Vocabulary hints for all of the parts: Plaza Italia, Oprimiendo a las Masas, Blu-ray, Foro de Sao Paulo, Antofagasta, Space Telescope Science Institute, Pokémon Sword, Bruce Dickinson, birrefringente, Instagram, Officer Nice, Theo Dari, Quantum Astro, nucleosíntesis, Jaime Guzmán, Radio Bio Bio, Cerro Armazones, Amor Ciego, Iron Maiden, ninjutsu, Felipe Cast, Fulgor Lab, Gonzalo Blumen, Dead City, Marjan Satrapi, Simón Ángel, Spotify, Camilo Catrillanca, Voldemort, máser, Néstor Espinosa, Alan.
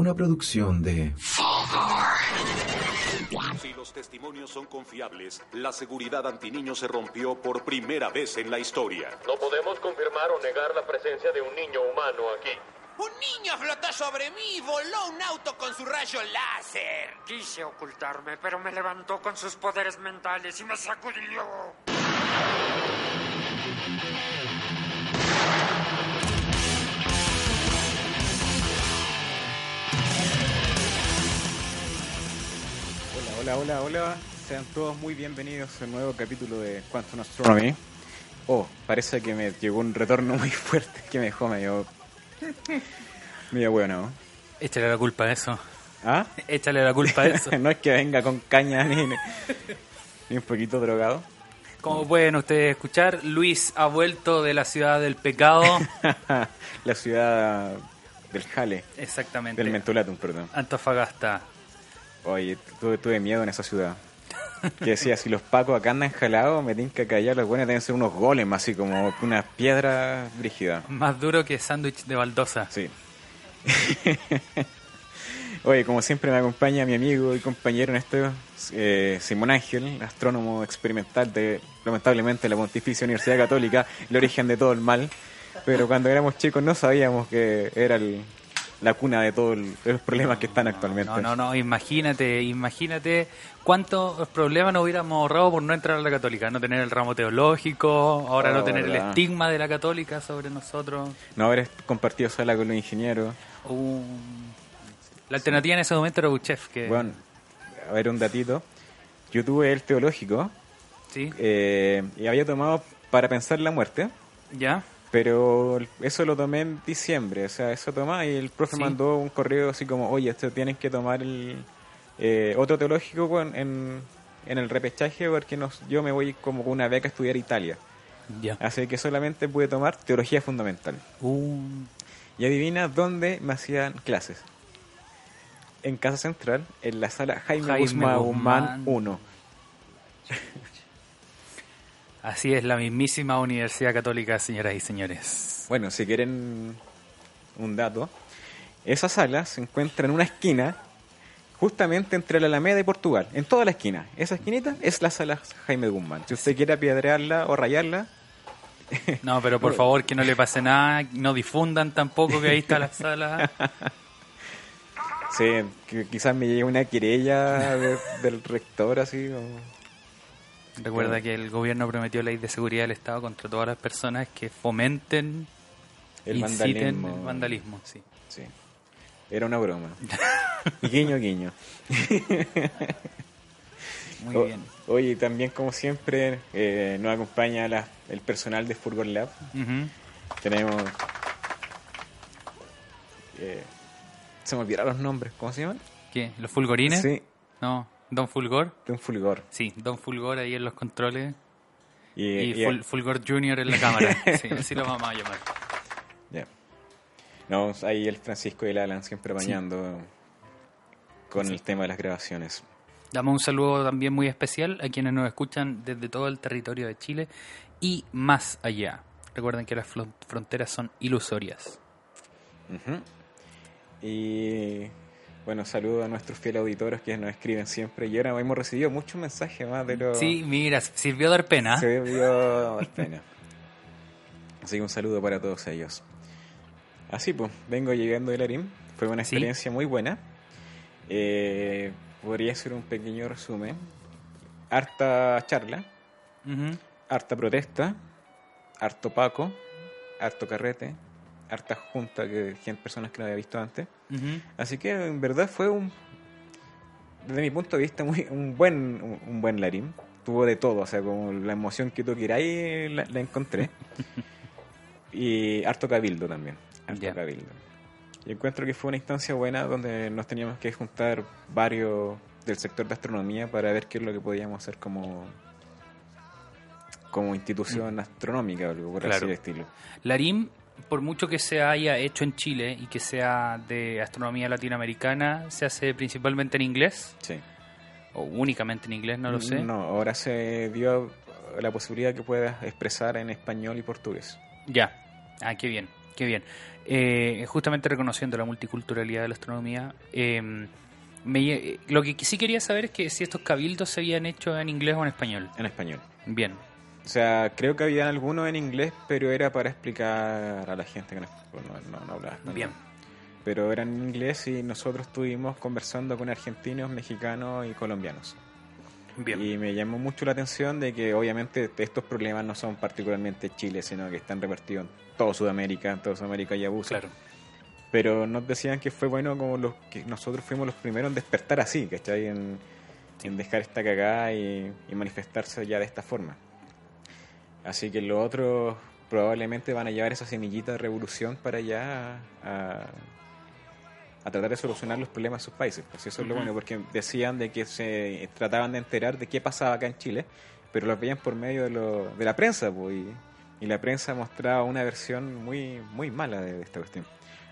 una producción de Fulgor. Si los testimonios son confiables, la seguridad antiniño se rompió por primera vez en la historia. No podemos confirmar o negar la presencia de un niño humano aquí. Un niño flotó sobre mí y voló un auto con su rayo láser. Quise ocultarme, pero me levantó con sus poderes mentales y me sacudió. Hola, hola, hola. Sean todos muy bienvenidos a un nuevo capítulo de Quantum Astronomy. Oh, parece que me llegó un retorno muy fuerte que me dejó medio... Mira, bueno. Échale la culpa a eso. ¿Ah? Échale la culpa a eso. No es que venga con caña ni un poquito drogado. Como pueden ustedes escuchar, Luis ha vuelto de la ciudad del pecado. La ciudad del jale. Exactamente. Del mentolatum, perdón. Antofagasta. Oye, tuve miedo en esa ciudad. Que decía, si los pacos acá andan jalados, me tienen que callar, los buenos deben ser unos golems, así como unas piedras brígidas. Más duro que sándwich de baldosa. Sí. Oye, como siempre me acompaña mi amigo y compañero en esto, Simón Ángel, astrónomo experimental de, lamentablemente, la Pontificia Universidad Católica, el origen de todo el mal. Pero cuando éramos chicos no sabíamos que era la cuna de todos los problemas que están actualmente. No, imagínate cuántos problemas nos hubiéramos ahorrado por no entrar a la Católica, no tener el ramo teológico, ahora no tener el estigma de la Católica sobre nosotros. No haber compartido sala con los ingenieros. La alternativa en ese momento era Buchef. Que... Bueno, a ver un datito. Yo tuve el teológico, ¿sí? Y había tomado Para pensar la muerte. Ya. Pero eso lo tomé en diciembre, o sea, eso tomaba y el profe, ¿sí?, mandó un correo así como, oye, esto tienes que tomar el otro teológico en el repechaje porque yo me voy como con una beca a estudiar Italia. Yeah. Así que solamente pude tomar teología fundamental. Y adivina dónde me hacían clases. En Casa Central, en la sala Jaime Guzmán 1. Así es, la mismísima Universidad Católica, señoras y señores. Bueno, si quieren un dato, esa sala se encuentra en una esquina, justamente entre la Alameda y Portugal, en toda la esquina. Esa esquinita es la sala Jaime Guzmán. Si usted quiere piedrearla o rayarla... No, pero por favor, que no le pase nada, no difundan tampoco que ahí está la sala... Sí, quizás me llegue una querella del rector, así... Recuerda que el gobierno prometió ley de seguridad del Estado contra todas las personas que fomenten, inciten el vandalismo. Sí. Era una broma. Guiño, guiño. Muy bien. Oye, también como siempre nos acompaña el personal de Fulgor Lab. Uh-huh. Tenemos... se me olvidaron los nombres. ¿Cómo se llaman? ¿Qué? ¿Los fulgorines? Sí. No. Don Fulgor. Don Fulgor. Sí, Don Fulgor ahí en los controles. Y Fulgor Junior en la cámara. Sí, así lo vamos a llamar. Ya. Yeah. No, ahí el Francisco y el Alan siempre apañando con el tema de las grabaciones. Damos un saludo también muy especial a quienes nos escuchan desde todo el territorio de Chile y más allá. Recuerden que las fronteras son ilusorias. Uh-huh. Y... Bueno, saludo a nuestros fieles auditores que nos escriben siempre. Y ahora hemos recibido muchos mensajes más de los... Sí, mira, sirvió dar pena. Sirvió dar pena. Así que un saludo para todos ellos. Así pues, vengo llegando de Larim. Fue una experiencia muy buena. Podría ser un pequeño resumen. Harta charla. Uh-huh. Harta protesta. Harto paco. Harto carrete. Harta junta que personas que no había visto antes. Uh-huh. Así que en verdad fue desde mi punto de vista un buen Larim. Tuvo de todo, o sea, como la emoción que tú quieras la encontré. Y harto cabildo también. Harto cabildo. Y encuentro que fue una instancia buena donde nos teníamos que juntar varios del sector de astronomía para ver qué es lo que podíamos hacer como institución astronómica o algo por así decirlo. Larim, por mucho que se haya hecho en Chile y que sea de astronomía latinoamericana, se hace principalmente en inglés. Sí. O únicamente en inglés, no lo sé. No, ahora se dio la posibilidad que puedas expresar en español y portugués. Ya. Ah, qué bien. Qué bien. Justamente reconociendo la multiculturalidad de la astronomía, lo que sí quería saber es que si estos cabildos se habían hecho en inglés o en español. En español. Bien. O sea, creo que había algunos en inglés, pero era para explicar a la gente que no hablaba español. Bien. Pero eran en inglés y nosotros estuvimos conversando con argentinos, mexicanos y colombianos. Bien. Y me llamó mucho la atención de que obviamente estos problemas no son particularmente Chile, sino que están repartidos en toda Sudamérica, y abusos. Claro. Pero nos decían que fue bueno como los que nosotros fuimos los primeros en despertar así, ¿cachai? En dejar esta cagada y manifestarse ya de esta forma. Así que los otros probablemente van a llevar esa semillita de revolución para allá a tratar de solucionar los problemas de sus países. Pues eso es lo bueno, porque decían de que se trataban de enterar de qué pasaba acá en Chile, pero lo veían por medio de la prensa, pues, y la prensa mostraba una versión muy, muy mala de esta cuestión.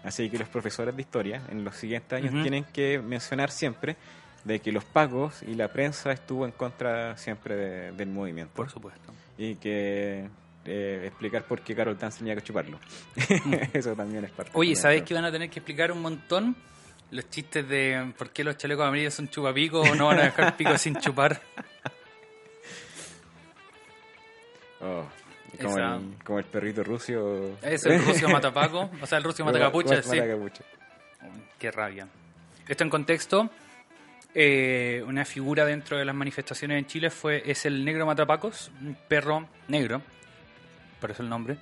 Así que los profesores de historia en los siguientes años tienen que mencionar siempre de que los pacos y la prensa estuvo en contra siempre del movimiento. Por supuesto. Y que explicar por qué Carol Dance tenía que chuparlo. Eso también es parte. Oye, ¿sabés que van a tener que explicar un montón los chistes de por qué los chalecos amarillos son chupapicos o no van a dejar picos sin chupar? Oh, como el perrito Rucio. Eso, el Rucio Matapaco. O sea, el Rucio Matacapuchas, sí. Matacapucha. Qué rabia. Esto en contexto. Una figura dentro de las manifestaciones en Chile es el Negro Matapacos, un perro negro, por eso el nombre,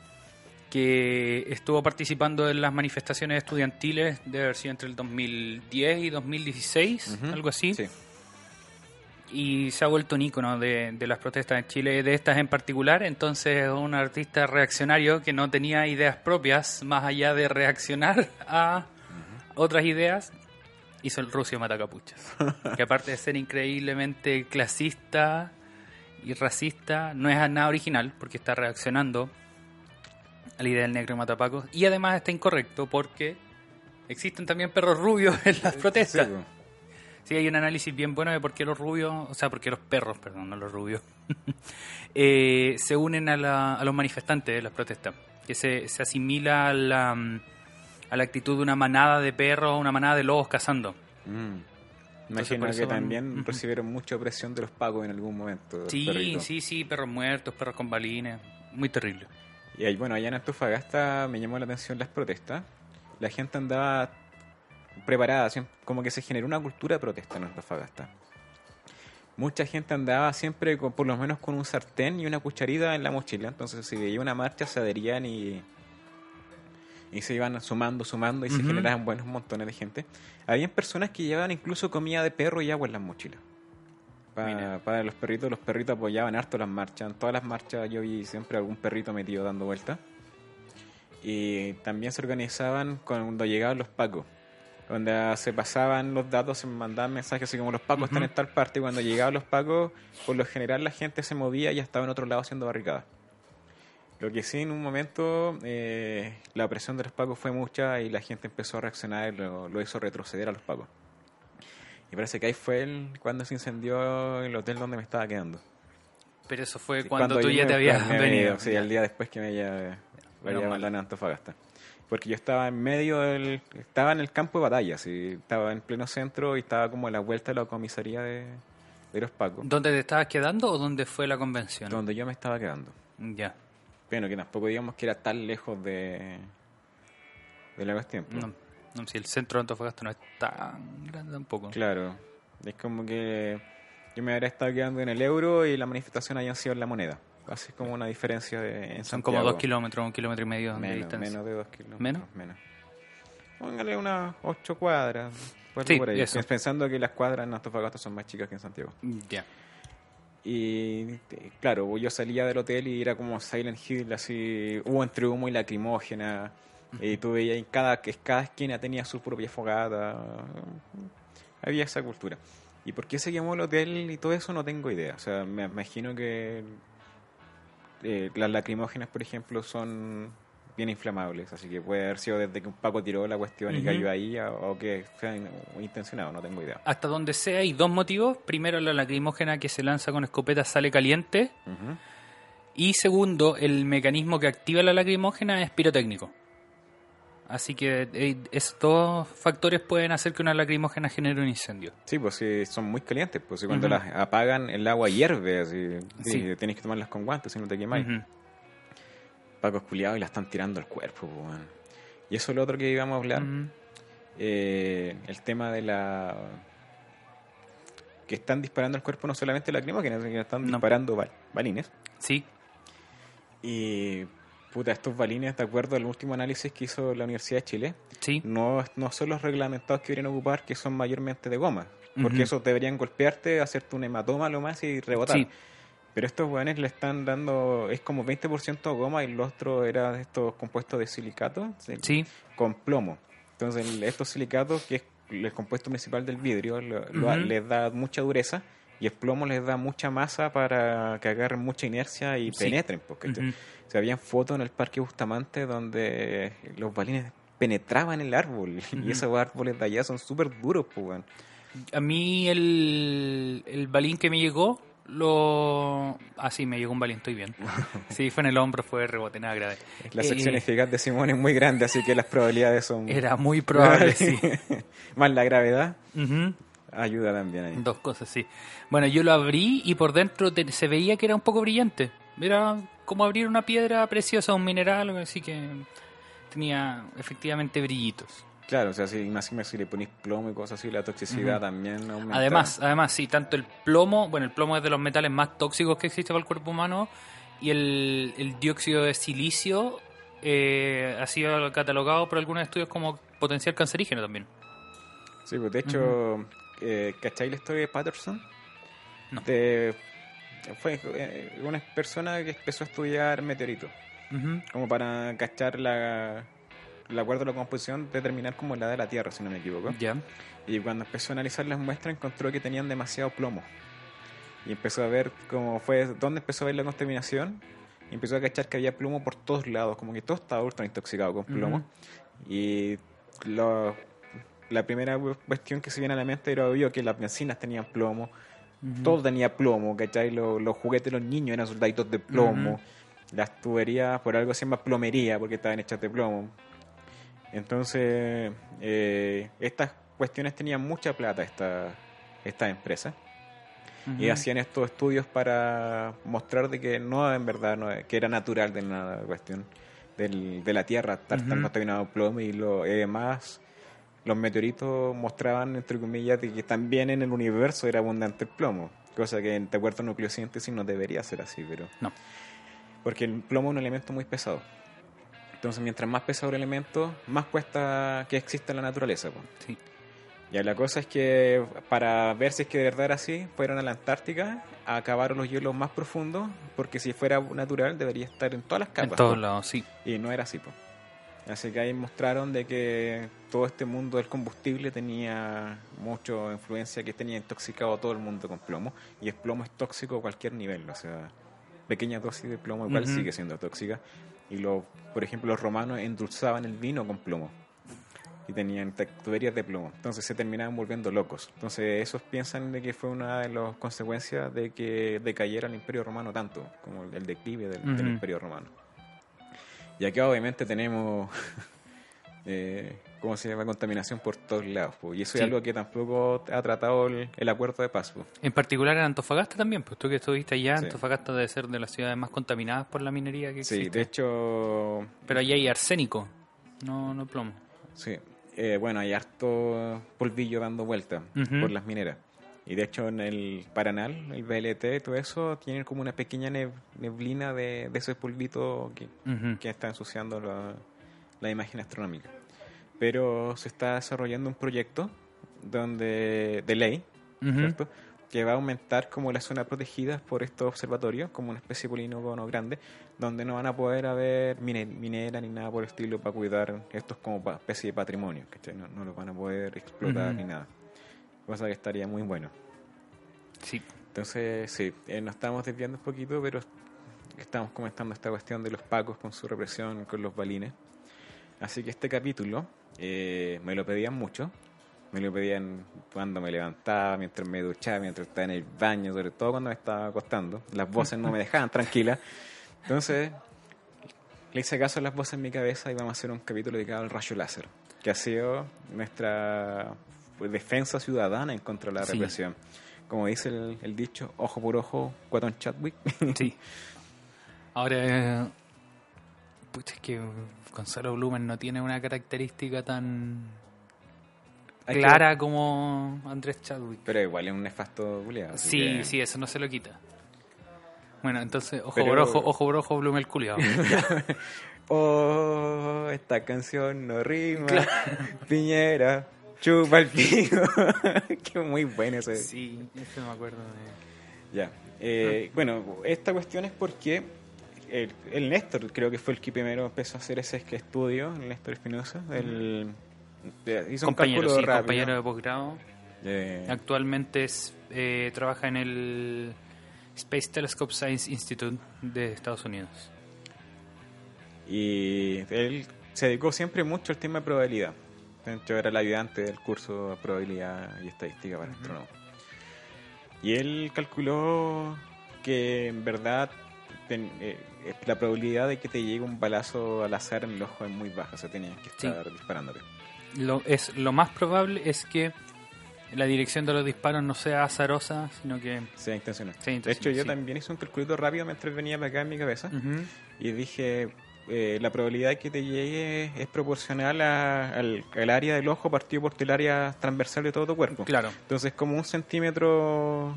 que estuvo participando en las manifestaciones estudiantiles, debe haber sido entre el 2010 y 2016, algo así, sí. Y se ha vuelto un ícono de las protestas en Chile, de estas en particular. Entonces, un artista reaccionario que no tenía ideas propias, más allá de reaccionar a otras ideas, hizo el Rucio Matacapuchas, que aparte de ser increíblemente clasista y racista, no es nada original, porque está reaccionando a la idea del Negro Matapacos, y además está incorrecto porque existen también perros rubios en las protestas. Sí, hay un análisis bien bueno de por qué los rubios, o sea, por qué los perros, perdón, no los rubios, se unen a los manifestantes de las protestas, que se asimila a la actitud de una manada de perros, una manada de lobos cazando. Imagino que también recibieron mucha presión de los pacos en algún momento. Sí, perros muertos, perros con balines, muy terrible. Y ahí, bueno, allá en Antofagasta me llamó la atención las protestas. La gente andaba preparada, como que se generó una cultura de protesta en Antofagasta. Mucha gente andaba siempre por lo menos con un sartén y una cucharita en la mochila, entonces si veía una marcha se adherían y se iban sumando y se generaban buenos montones de gente. Habían personas que llevaban incluso comida de perro y agua en las mochilas para los perritos. Los perritos apoyaban harto las marchas. En todas las marchas yo vi siempre algún perrito metido dando vuelta. Y también se organizaban cuando llegaban los pacos, donde se pasaban los datos, se mandaban mensajes así como los pacos están en tal parte, y cuando llegaban los pacos, por lo general la gente se movía y estaba en otro lado haciendo barricadas. Lo que sí, en un momento la presión de los pacos fue mucha y la gente empezó a reaccionar y lo hizo retroceder a los pacos. Y parece que ahí fue cuando se incendió el hotel donde me estaba quedando. Pero eso fue cuando tú ya te habías venido. Sí, el día después que me había mandado a Antofagasta. Porque yo estaba en medio estaba en el campo de batalla, sí, estaba en pleno centro y estaba como a la vuelta de la comisaría de los pacos. ¿Dónde te estabas quedando o dónde fue la convención? Donde yo me estaba quedando. Ya. Bueno, que tampoco digamos que era tan lejos de la cuestión. No, si el centro de Antofagasta no es tan grande tampoco. Claro, es como que yo me habría estado quedando en el Euro y la manifestación había sido en la Moneda. Así como una diferencia en Santiago. Son como 2 kilómetros, 1,5 kilómetros de distancia. Menos de 2 kilómetros. ¿Menos? Póngale unas 8 cuadras. Sí, por ahí. Eso. Pensando que las cuadras en Antofagasta son más chicas que en Santiago. Ya. Y claro, yo salía del hotel y era como Silent Hill, así hubo entre humo y lacrimógena. Y tú veías cada esquina tenía su propia fogata. Había esa cultura. ¿Y por qué se quemó el hotel y todo eso? No tengo idea. O sea, me imagino que las lacrimógenas, por ejemplo, son bien inflamables. Así que puede haber sido desde que un paco tiró la cuestión y cayó ahí, o que sea intencionado, no tengo idea. Hasta donde sea hay 2 motivos. Primero, la lacrimógena que se lanza con escopeta sale caliente. Y segundo, el mecanismo que activa la lacrimógena es pirotécnico. Así que estos factores pueden hacer que una lacrimógena genere un incendio. Sí, pues sí, son muy calientes. Pues sí, cuando las apagan, el agua hierve. Así, sí. Tienes que tomarlas con guantes si no te quemáis. Pacos culiados y la están tirando al cuerpo. Pues, bueno. Y eso es lo otro que íbamos a hablar. El tema de la... que están disparando al cuerpo no solamente lacrimógenas, sino que están disparando balines. Sí. Y... puta, estos balines, de acuerdo al último análisis que hizo la Universidad de Chile, sí, no son los reglamentados que deberían ocupar, que son mayormente de goma, porque esos deberían golpearte, hacerte un hematoma lo más y rebotar. Sí. Pero estos hueones le están dando, es como 20% goma y el otro era de estos compuestos de silicato, sí, con plomo. Entonces estos silicatos, que es el compuesto principal del vidrio, les da mucha dureza, y el plomo les da mucha masa para que agarren mucha inercia y penetren. Porque se habían fotos en el Parque Bustamante donde los balines penetraban el árbol. Y esos árboles de allá son súper duros, pues. A mí el balín que me llegó, me llegó un balín, estoy bien. Sí, fue en el hombro, fue rebote, nada grave. La sección eficaz de Simón es muy grande, así que las probabilidades son... Era muy probable, sí. Más la gravedad. Ayuda también ahí. Dos cosas, sí. Bueno, yo lo abrí y por dentro se veía que era un poco brillante. Era como abrir una piedra preciosa, un mineral, así que tenía efectivamente brillitos. Claro, o sea, si le ponís plomo y cosas así, la toxicidad también aumenta. Además, sí, tanto el plomo, el plomo es de los metales más tóxicos que existe para el cuerpo humano, y el dióxido de silicio ha sido catalogado por algunos estudios como potencial cancerígeno también. Sí, pues de hecho... ¿cacháis la historia de Patterson? No. Fue una persona que empezó a estudiar meteoritos, como para cachar el acuerdo de la composición, determinar como la edad de la Tierra, si no me equivoco. Yeah. Y cuando empezó a analizar las muestras, encontró que tenían demasiado plomo. Y empezó a ver dónde empezó a ver la contaminación. Y empezó a cachar que había plomo por todos lados, como que todo estaba ultra intoxicado con plomo. Y la primera cuestión que se viene a la mente era obvio que las bencinas tenían plomo, todo tenía plomo, ¿cachai? Los juguetes de los niños eran soldaditos de plomo, las tuberías por algo se llama plomería porque estaban hechas de plomo. Entonces, estas cuestiones tenían mucha plata esta empresa, y hacían estos estudios para mostrar de que no, en verdad, no, que era natural de la cuestión de la Tierra estar tan contaminado de plomo, y más... los meteoritos mostraban, entre comillas, que también en el universo era abundante el plomo, cosa que de acuerdo a nucleosíntesis no debería ser así, pero no, porque el plomo es un elemento muy pesado. Entonces, mientras más pesado el elemento, más cuesta que exista en la naturaleza, pues. Sí. Ya la cosa es que para ver si es que de verdad era así, fueron a la Antártica a acabar los hielos más profundos, porque si fuera natural debería estar en todas las capas, en todos lados, sí, y no era así, pues. Así que ahí mostraron de que todo este mundo del combustible tenía mucha influencia, que tenía intoxicado a todo el mundo con plomo. Y el plomo es tóxico a cualquier nivel, o sea, pequeña dosis de plomo igual sigue siendo tóxica. Y por ejemplo, los romanos endulzaban el vino con plomo y tenían tuberías de plomo, entonces se terminaban volviendo locos. Entonces esos piensan de que fue una de las consecuencias de que decayera el Imperio Romano tanto, como el declive del Imperio Romano. Y aquí obviamente tenemos contaminación por todos lados, pues. Y eso es algo que tampoco ha tratado el acuerdo de paz, pues. En particular en Antofagasta también, pues tú que estuviste allá, Antofagasta debe ser de las ciudades más contaminadas por la minería que existe. Sí, de hecho... Pero allá hay arsénico, no plomo. Sí, bueno, hay harto polvillo dando vueltas por las mineras. Y de hecho en el Paranal, el VLT, todo eso, tienen como una pequeña neblina de ese polvito que está ensuciando la imagen astronómica. Pero se está desarrollando un proyecto de ley, ¿cierto?, que va a aumentar como las zonas protegidas por estos observatorios, como una especie de polígono grande, donde no van a poder haber minera ni nada por el estilo, para cuidar estos como especie de patrimonio, ¿cachai? No los van a poder explotar ni nada. Cosa que estaría muy bueno. Sí. Entonces, sí, nos estamos desviando un poquito, pero estamos comentando esta cuestión de los pacos con su represión, con los balines. Así que este capítulo me lo pedían mucho. Me lo pedían cuando me levantaba, mientras me duchaba, mientras estaba en el baño, sobre todo cuando me estaba acostando. Las voces no me dejaban tranquila. Entonces, le hice caso a las voces en mi cabeza y vamos a hacer un capítulo dedicado al rayo láser, que ha sido nuestra defensa ciudadana en contra de la represión. Como dice el dicho, ojo por ojo, Cuatón Chadwick. Sí. Ahora, pucha, es que Gonzalo Blumen no tiene una característica tan clara como Andrés Chadwick. Pero igual es un nefasto culiado. Sí, que... sí, eso no se lo quita. Bueno, entonces, ojo por ojo por ojo, Blumel culiado. Oh, esta canción no rima. Claro. Piñera, chupa el pico. Qué muy bueno ese. Sí, eso me acuerdo de... Ya. Bueno, esta cuestión es porque el Néstor, creo que fue el que primero empezó a hacer ese estudio, el Néstor Espinosa, el... Hizo compañero, un sí, compañero de posgrado. Actualmente trabaja en el Space Telescope Science Institute de Estados Unidos. Y él se dedicó siempre mucho al tema de probabilidad. De hecho, era el ayudante del curso de probabilidad y estadística para astrónomos. Y él calculó que en verdad la probabilidad de que te llegue un balazo al azar en el ojo es muy baja. O sea, tenías que estar disparándote. Lo más probable es que la dirección de los disparos no sea azarosa, sino que sea intencional. De hecho, yo también hice un calculito rápido mientras venía para acá en mi cabeza y dije, la probabilidad de que te llegue es proporcional al área del ojo partido por el área transversal de todo tu cuerpo. Claro. Entonces, como 1 cm²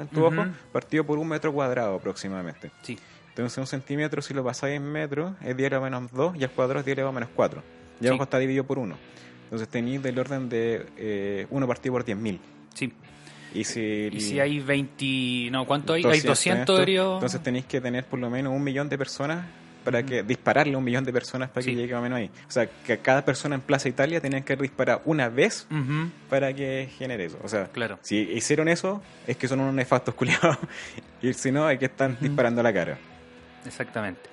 en tu ojo partido por 1 m² aproximadamente. Sí. Entonces, 1 cm, si lo pasáis en metros, es 10⁻², y al cuadrado es 10⁻⁴. Y abajo está dividido por 1. Entonces tenéis del orden de 1 partido por 10.000. Sí. Y si hay 20... No, ¿cuánto hay? Hay 200 heridos. Entonces tenéis que tener por lo menos 1 millón de personas para que... Dispararle a 1 millón de personas para que llegue más o menos ahí. O sea, que cada persona en Plaza Italia tenían que disparar una vez para que genere eso. O sea, si hicieron eso, es que son unos nefastos culiados. Y si no, hay que estar disparando a la cara. Exactamente.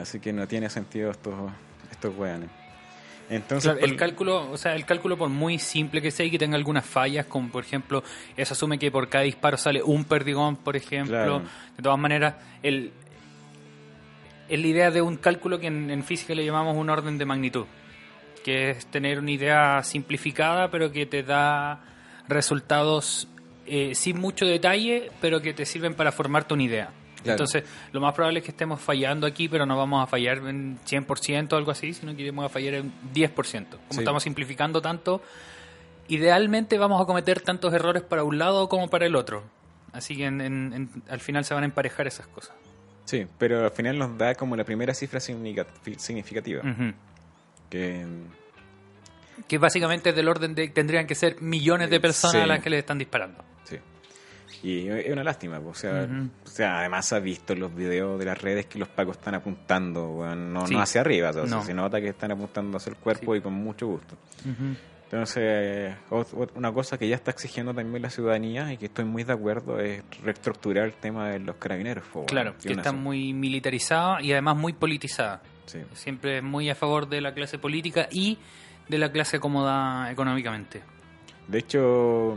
Así que no tiene sentido estos weones. Entonces, claro, el cálculo por muy simple que sea y que tenga algunas fallas, como por ejemplo, se asume que por cada disparo sale un perdigón, por ejemplo. Claro. De todas maneras, es la idea de un cálculo que en física le llamamos un orden de magnitud, que es tener una idea simplificada, pero que te da resultados sin mucho detalle, pero que te sirven para formarte una idea. Claro. Entonces, lo más probable es que estemos fallando aquí, pero no vamos a fallar en 100% o algo así, sino que iremos a fallar en 10%. Estamos simplificando tanto, idealmente vamos a cometer tantos errores para un lado como para el otro. Así que al final se van a emparejar esas cosas. Sí, pero al final nos da como la primera cifra significativa. Que básicamente es del orden de... Tendrían que ser millones de personas a las que les están disparando. Sí. Y es una lástima, o sea, además se ha visto en los videos de las redes que los pacos están apuntando, bueno, no hacia arriba, o sea, se nota que están apuntando hacia el cuerpo y con mucho gusto. Entonces, una cosa que ya está exigiendo también la ciudadanía y que estoy muy de acuerdo es reestructurar el tema de los carabineros. Claro, que está muy militarizada y además muy politizada. Sí. Siempre muy a favor de la clase política y de la clase cómoda económicamente. De hecho,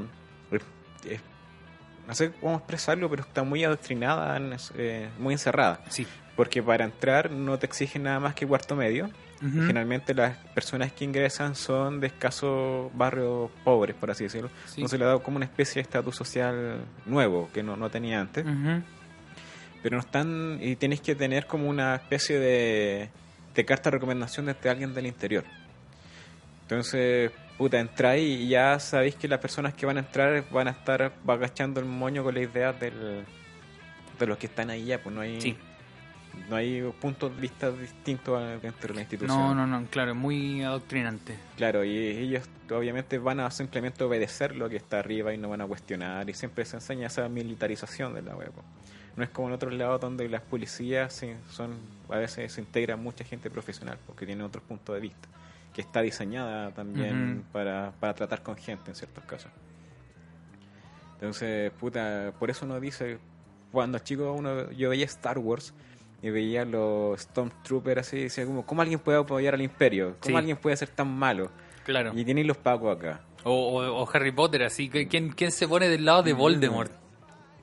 no sé cómo expresarlo, pero está muy adoctrinada, muy encerrada. Sí. Porque para entrar no te exigen nada más que cuarto medio. Generalmente las personas que ingresan son de escasos barrios pobres, por así decirlo. Sí. Entonces le ha dado como una especie de estatus social nuevo que no tenía antes. Pero no están... Y tienes que tener como una especie de carta de recomendación de alguien del interior. Entonces... Puta, entráis y ya sabéis que las personas que van a entrar van a estar agachando el moño con la idea de los que están ahí ya, pues no hay puntos de vista distintos dentro de la institución. No, claro, es muy adoctrinante. Claro, y ellos obviamente van a simplemente obedecer lo que está arriba y no van a cuestionar, y siempre se enseña esa militarización de la web. No es como en otros lados donde las policías a veces se integra mucha gente profesional porque tiene otros puntos de vista, que está diseñada también para tratar con gente en ciertos casos. Entonces, puta, por eso uno dice, cuando chico yo veía Star Wars y veía los Stormtroopers así, y decía como, ¿cómo alguien puede apoyar al Imperio? ¿Cómo alguien puede ser tan malo? Claro. Y tienen los pacos acá. O Harry Potter, así, ¿quién se pone del lado de Voldemort?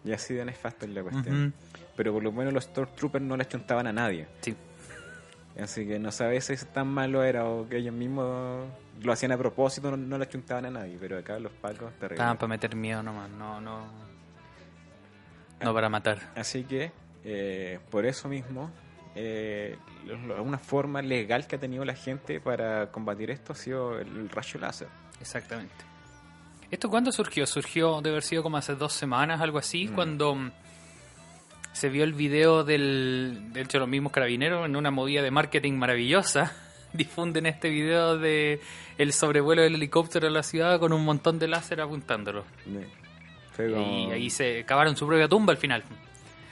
Y así de nefasto es la cuestión. Pero por lo menos los Stormtroopers no le achuntaban a nadie. Sí. Así que no sabes si tan malo era o que ellos mismos lo hacían a propósito, no le achuntaban a nadie, pero acá los pacos terribles. Estaban para meter miedo nomás, no para matar. Así que, por eso mismo, una forma legal que ha tenido la gente para combatir esto ha sido el rayo láser. Exactamente. ¿Esto cuándo surgió? Surgió, debe haber sido como hace 2 semanas, algo así, cuando se vio el video de hecho, los mismos carabineros, en una movida de marketing maravillosa, difunden este video de el sobrevuelo del helicóptero a la ciudad con un montón de láser apuntándolo. Sí. Pero... Y ahí se cavaron su propia tumba al final.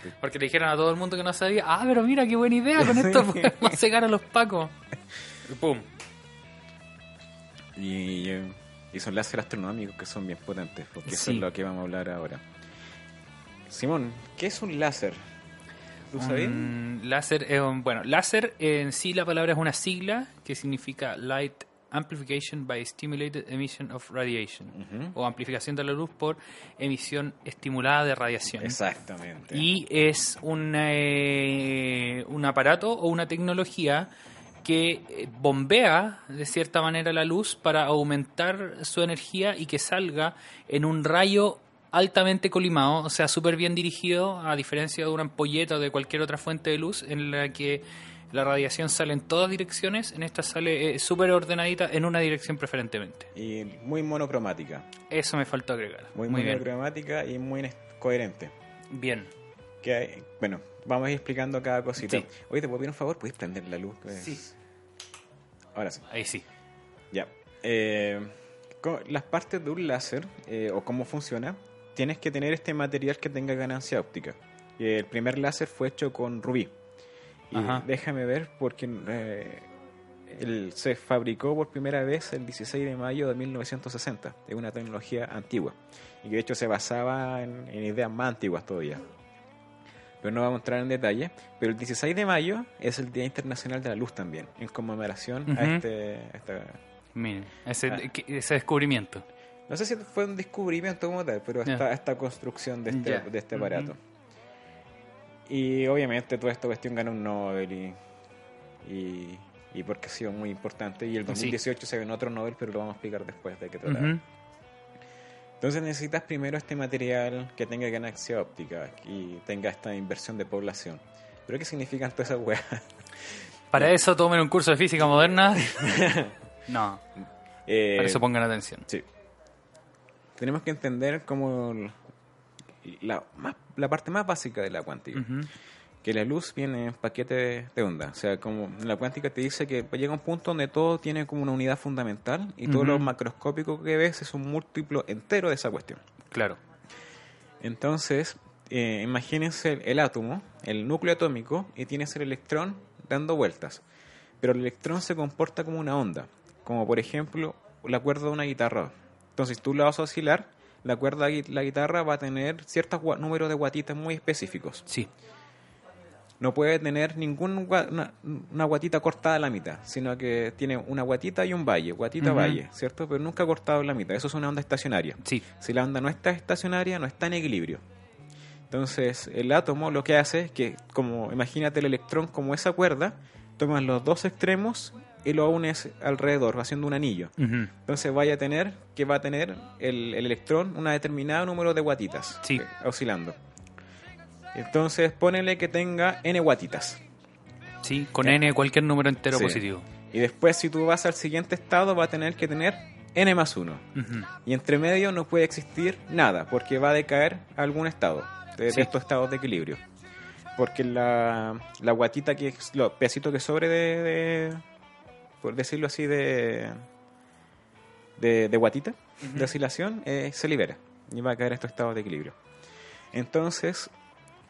Sí. Porque le dijeron a todo el mundo que no sabía, pero mira, qué buena idea, con esto podemos cegar a los pacos. Y pum. Y son láser astronómicos que son bien potentes, porque eso es lo que vamos a hablar ahora. Simón, ¿qué es un láser? ¿Tú sabes? Láser en sí, la palabra es una sigla que significa Light Amplification by Stimulated Emission of Radiation, o amplificación de la luz por emisión estimulada de radiación. Exactamente. Y es un aparato o una tecnología que bombea de cierta manera la luz para aumentar su energía y que salga en un rayo altamente colimado, o sea, súper bien dirigido, a diferencia de una ampolleta o de cualquier otra fuente de luz en la que la radiación sale en todas direcciones. En esta sale súper ordenadita en una dirección preferentemente. Y muy monocromática. Eso me faltó agregar. Muy monocromática bien. Y muy coherente. Bien. Que, bueno, vamos a ir explicando cada cosita. Sí. Oye, ¿te puedo pedir un favor? ¿Puedes prender la luz? Sí. Ahora sí. Ahí sí. Ya. Las partes de un láser, o cómo funciona, tienes que tener este material que tenga ganancia óptica. El primer láser fue hecho con rubí. Y déjame ver, porque se fabricó por primera vez el 16 de mayo de 1960. Es una tecnología antigua. Y que de hecho se basaba en ideas más antiguas todavía. Pero no vamos a entrar en detalle. Pero el 16 de mayo es el Día Internacional de la Luz también, en conmemoración a esta... Miren, ese descubrimiento. No sé si fue un descubrimiento como tal, pero esta construcción de este aparato. Y obviamente toda esta cuestión ganó un Nobel y porque ha sido muy importante. Y el 2018 se ganó otro Nobel, pero lo vamos a explicar después de qué tratar. Entonces necesitas primero este material que tenga ganancia óptica y tenga esta inversión de población. ¿Pero qué significan todas esas weas? Para eso tomen un curso de física moderna. No. Para eso pongan atención. Sí. Tenemos que entender como la parte más básica de la cuántica, que la luz viene en paquete de onda. O sea, como la cuántica te dice que llega un punto donde todo tiene como una unidad fundamental y todo lo macroscópico que ves es un múltiplo entero de esa cuestión. Claro. Entonces, imagínense el átomo, el núcleo atómico, y tienes el electrón dando vueltas. Pero el electrón se comporta como una onda, como por ejemplo la cuerda de una guitarra. Entonces tú la vas a oscilar, la cuerda de la guitarra va a tener ciertos números de guatitas muy específicos. Sí. No puede tener una guatita cortada a la mitad, sino que tiene una guatita y un valle, guatita-valle, ¿cierto? Pero nunca cortado a la mitad. Eso es una onda estacionaria. Sí. Si la onda no está estacionaria, no está en equilibrio. Entonces el átomo lo que hace es que, como imagínate el electrón como esa cuerda, tomas los dos extremos y lo unes alrededor, haciendo un anillo. Entonces va a tener el electrón un determinado número de guatitas oscilando. Entonces ponele que tenga n guatitas. Sí, con n cualquier número entero positivo. Y después, si tú vas al siguiente estado, va a tener que tener n+1. Y entre medio no puede existir nada, porque va a decaer algún estado de estos estados de equilibrio. Porque la guatita, que es los pedacitos que sobre de por decirlo así, de guatita, de oscilación, se libera y va a caer estos estados de equilibrio. Entonces,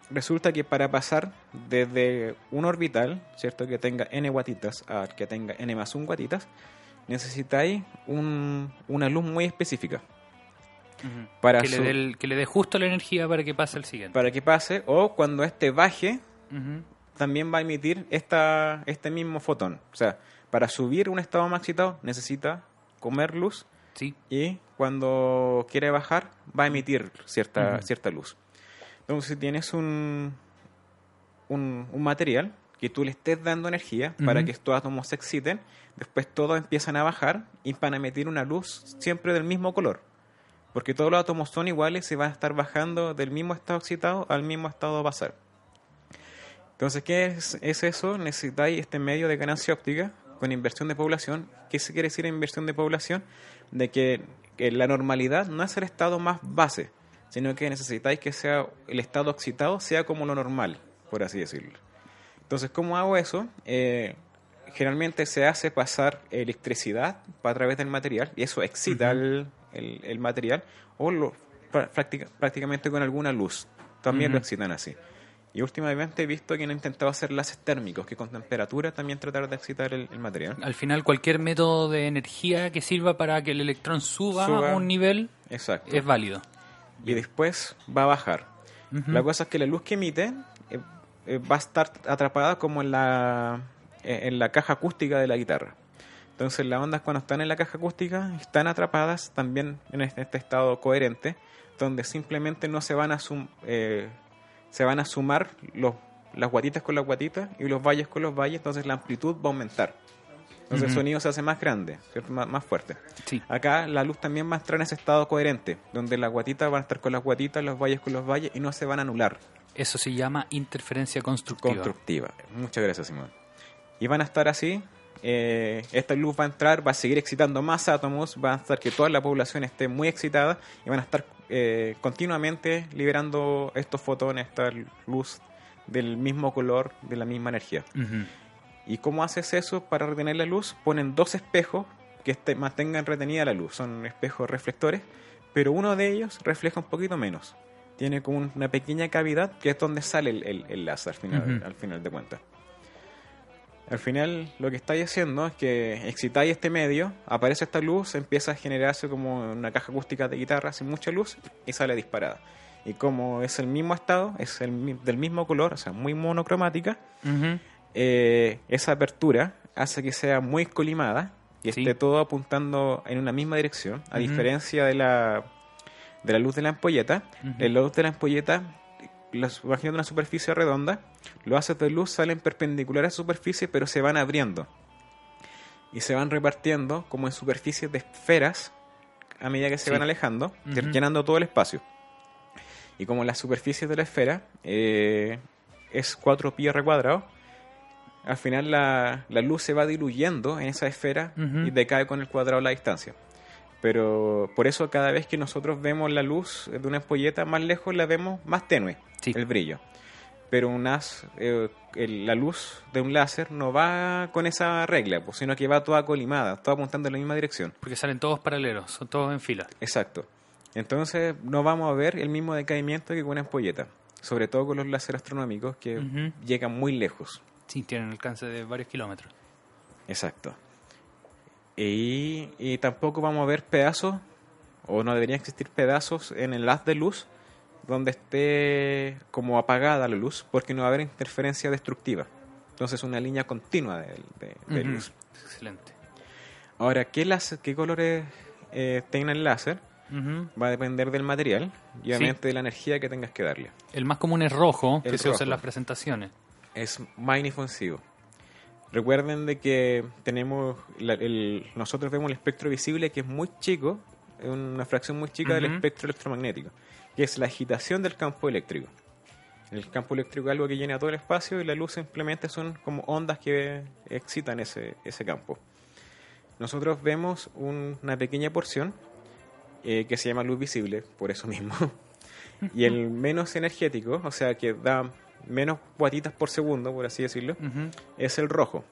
resulta que para pasar desde un orbital, ¿cierto?, que tenga n guatitas a que tenga n+1 guatitas, necesitáis una luz muy específica. Para que le dé justo la energía para que pase el siguiente. Para que pase, o cuando este baje, también va a emitir este mismo fotón. O sea, para subir un estado más excitado necesita comer luz, y cuando quiere bajar va a emitir cierta luz. Entonces, si tienes un material que tú le estés dando energía para que estos átomos se exciten, después todos empiezan a bajar y van a emitir una luz siempre del mismo color. Porque todos los átomos son iguales y van a estar bajando del mismo estado excitado al mismo estado basal. Entonces, ¿qué es eso? Necesitáis este medio de ganancia óptica con inversión de población. ¿Qué se quiere decir inversión de población? De que la normalidad no es el estado más base, sino que necesitáis que sea el estado excitado sea como lo normal, por así decirlo. Entonces, ¿cómo hago eso? Generalmente se hace pasar electricidad a través del material, y eso excita el material, o prácticamente con alguna luz. También lo excitan así. Y últimamente he visto que han intentado hacer láseres térmicos, que con temperatura también tratar de excitar el material. Al final, cualquier método de energía que sirva para que el electrón suba a un nivel, exacto, es válido. Y después va a bajar. La cosa es que la luz que emite va a estar atrapada como en la caja acústica de la guitarra. Entonces las ondas, cuando están en la caja acústica, están atrapadas también en este estado coherente, donde simplemente no se van a sumar las guatitas con las guatitas y los valles con los valles, entonces la amplitud va a aumentar. Entonces el sonido se hace más grande, ¿cierto? Más fuerte. Sí. Acá la luz también va a entrar en ese estado coherente, donde las guatitas van a estar con las guatitas, los valles con los valles, y no se van a anular. Eso se llama interferencia constructiva. Muchas gracias, Simón. Y van a estar así. Esta luz va a entrar, va a seguir excitando más átomos, va a estar que toda la población esté muy excitada, y van a estar continuamente liberando estos fotones, esta luz del mismo color, de la misma energía. ¿Y cómo haces eso para retener la luz? Ponen dos espejos que mantengan retenida la luz. Son espejos reflectores, pero uno de ellos refleja un poquito menos. Tiene como una pequeña cavidad, que es donde sale el láser al final de cuentas. Al final, lo que estáis haciendo es que excitáis este medio, aparece esta luz, empieza a generarse como una caja acústica de guitarra sin mucha luz y sale disparada. Y como es el mismo estado, es del mismo color, o sea, muy monocromática, esa apertura hace que sea muy colimada y esté todo apuntando en una misma dirección, a diferencia de la luz de la ampolleta. La luz de la ampolleta, imagínate una superficie redonda, los haces de luz salen perpendicular a la superficie, pero se van abriendo y se van repartiendo como en superficies de esferas a medida que se van alejando, llenando todo el espacio. Y como las superficies de la esfera es 4 pi r cuadrado, al final la luz se va diluyendo en esa esfera y decae con el cuadrado la distancia. Pero por eso cada vez que nosotros vemos la luz de una ampolleta más lejos, la vemos más tenue, el brillo. Pero la luz de un láser no va con esa regla, pues, sino que va toda colimada, toda apuntando en la misma dirección. Porque salen todos paralelos, son todos en fila. Exacto. Entonces no vamos a ver el mismo decaimiento que con una ampolleta, sobre todo con los láseres astronómicos que llegan muy lejos. Sí, tienen alcance de varios kilómetros. Exacto. Y tampoco vamos a ver pedazos, o no deberían existir pedazos en el haz de luz donde esté como apagada la luz, porque no va a haber interferencia destructiva. Entonces una línea continua de luz. Excelente. Ahora, ¿qué colores tiene el láser? Va a depender del material y obviamente de la energía que tengas que darle. El más común es rojo, que se usa en las presentaciones. Es más inofensivo. Recuerden de que nosotros vemos el espectro visible, que es muy chico, una fracción muy chica del espectro electromagnético, que es la agitación del campo eléctrico. El campo eléctrico es algo que llena todo el espacio, y la luz simplemente son como ondas que excitan ese campo. Nosotros vemos una pequeña porción que se llama luz visible, por eso mismo. Y el menos energético, o sea, que da menos guatitas por segundo, por así decirlo, es el rojo.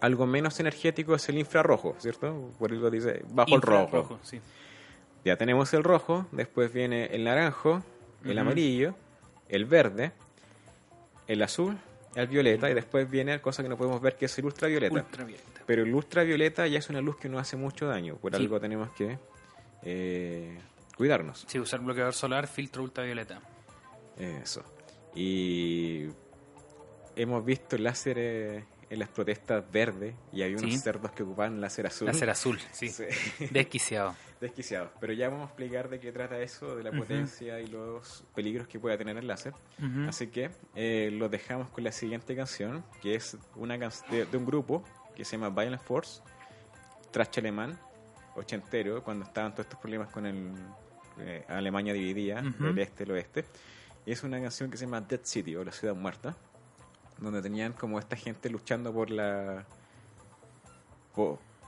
Algo menos energético es el infrarrojo, ¿cierto? Por eso dice bajo el rojo. Sí. Ya tenemos el rojo, después viene el naranjo, el amarillo, el verde, el azul, el violeta, y después viene cosa que no podemos ver, que es el ultravioleta. Pero el ultravioleta ya es una luz que no hace mucho daño, por algo tenemos que cuidarnos. Sí, usar bloqueador solar, filtro ultravioleta. Eso. Y hemos visto láseres en las protestas verdes y había unos cerdos que ocupaban láser azul. Láser azul, sí. Desquiciados. Pero ya vamos a explicar de qué trata eso, de la potencia y los peligros que pueda tener el láser. Así que los dejamos con la siguiente canción, que es una de un grupo que se llama Violent Force, thrash alemán, ochentero, cuando estaban todos estos problemas con el Alemania dividida, el este, el oeste. Y es una canción que se llama Dead City, o La Ciudad Muerta, donde tenían como esta gente luchando por la...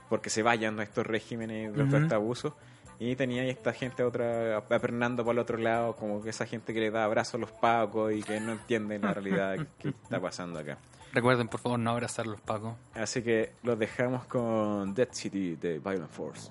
porque se vayan a estos regímenes, de estos abusos, y tenía esta gente otra apernando para el otro lado, como que esa gente que le da abrazos a los pacos y que no entienden la realidad que está pasando acá. Recuerden, por favor, no abrazar a los pacos. Así que los dejamos con Dead City de Violent Force.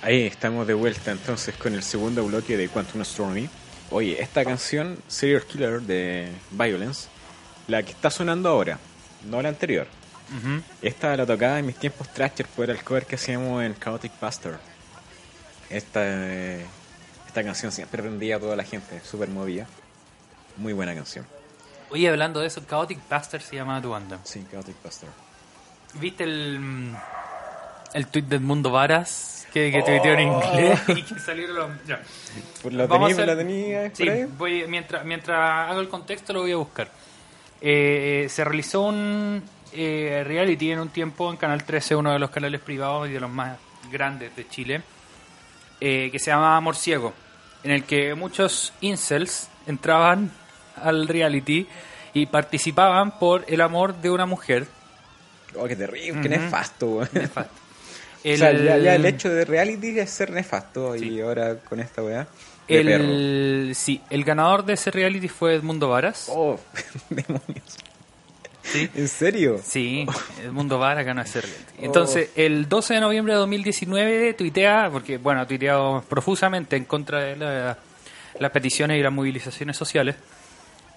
Ahí estamos de vuelta entonces con el segundo bloque de Quantum Astronomy. Oye, esta canción, Serial Killer de Violence, la que está sonando ahora, no la anterior. Uh-huh. Esta la tocaba en mis tiempos Thrasher, por el cover que hacíamos en Chaotic Bastard. Esta canción siempre prendía a toda la gente, súper movida. Muy buena canción. Oye, hablando de eso, Chaotic Bastard se llamaba tu banda. Sí, Chaotic Bastard. ¿Viste el tweet de Edmundo Varas que tuiteó en inglés y que salieron los... Ya. ¿La tenía? Sí, voy, mientras hago el contexto lo voy a buscar. Se realizó un reality en un tiempo en Canal 13, uno de los canales privados y de los más grandes de Chile, que se llama Amor Ciego, en el que muchos incels entraban al reality y participaban por el amor de una mujer. Oh, qué terrible, qué nefasto. Nefasto. Ya el hecho de reality es ser nefasto, sí. Y ahora con esta weá. Sí, el ganador de ese reality fue Edmundo Varas. Oh, demonios. ¿Sí? ¿En serio? Sí, Edmundo Varas ganó ese reality. Entonces, el 12 de noviembre de 2019 tuitea, porque bueno, ha tuiteado profusamente en contra de las peticiones y las movilizaciones sociales.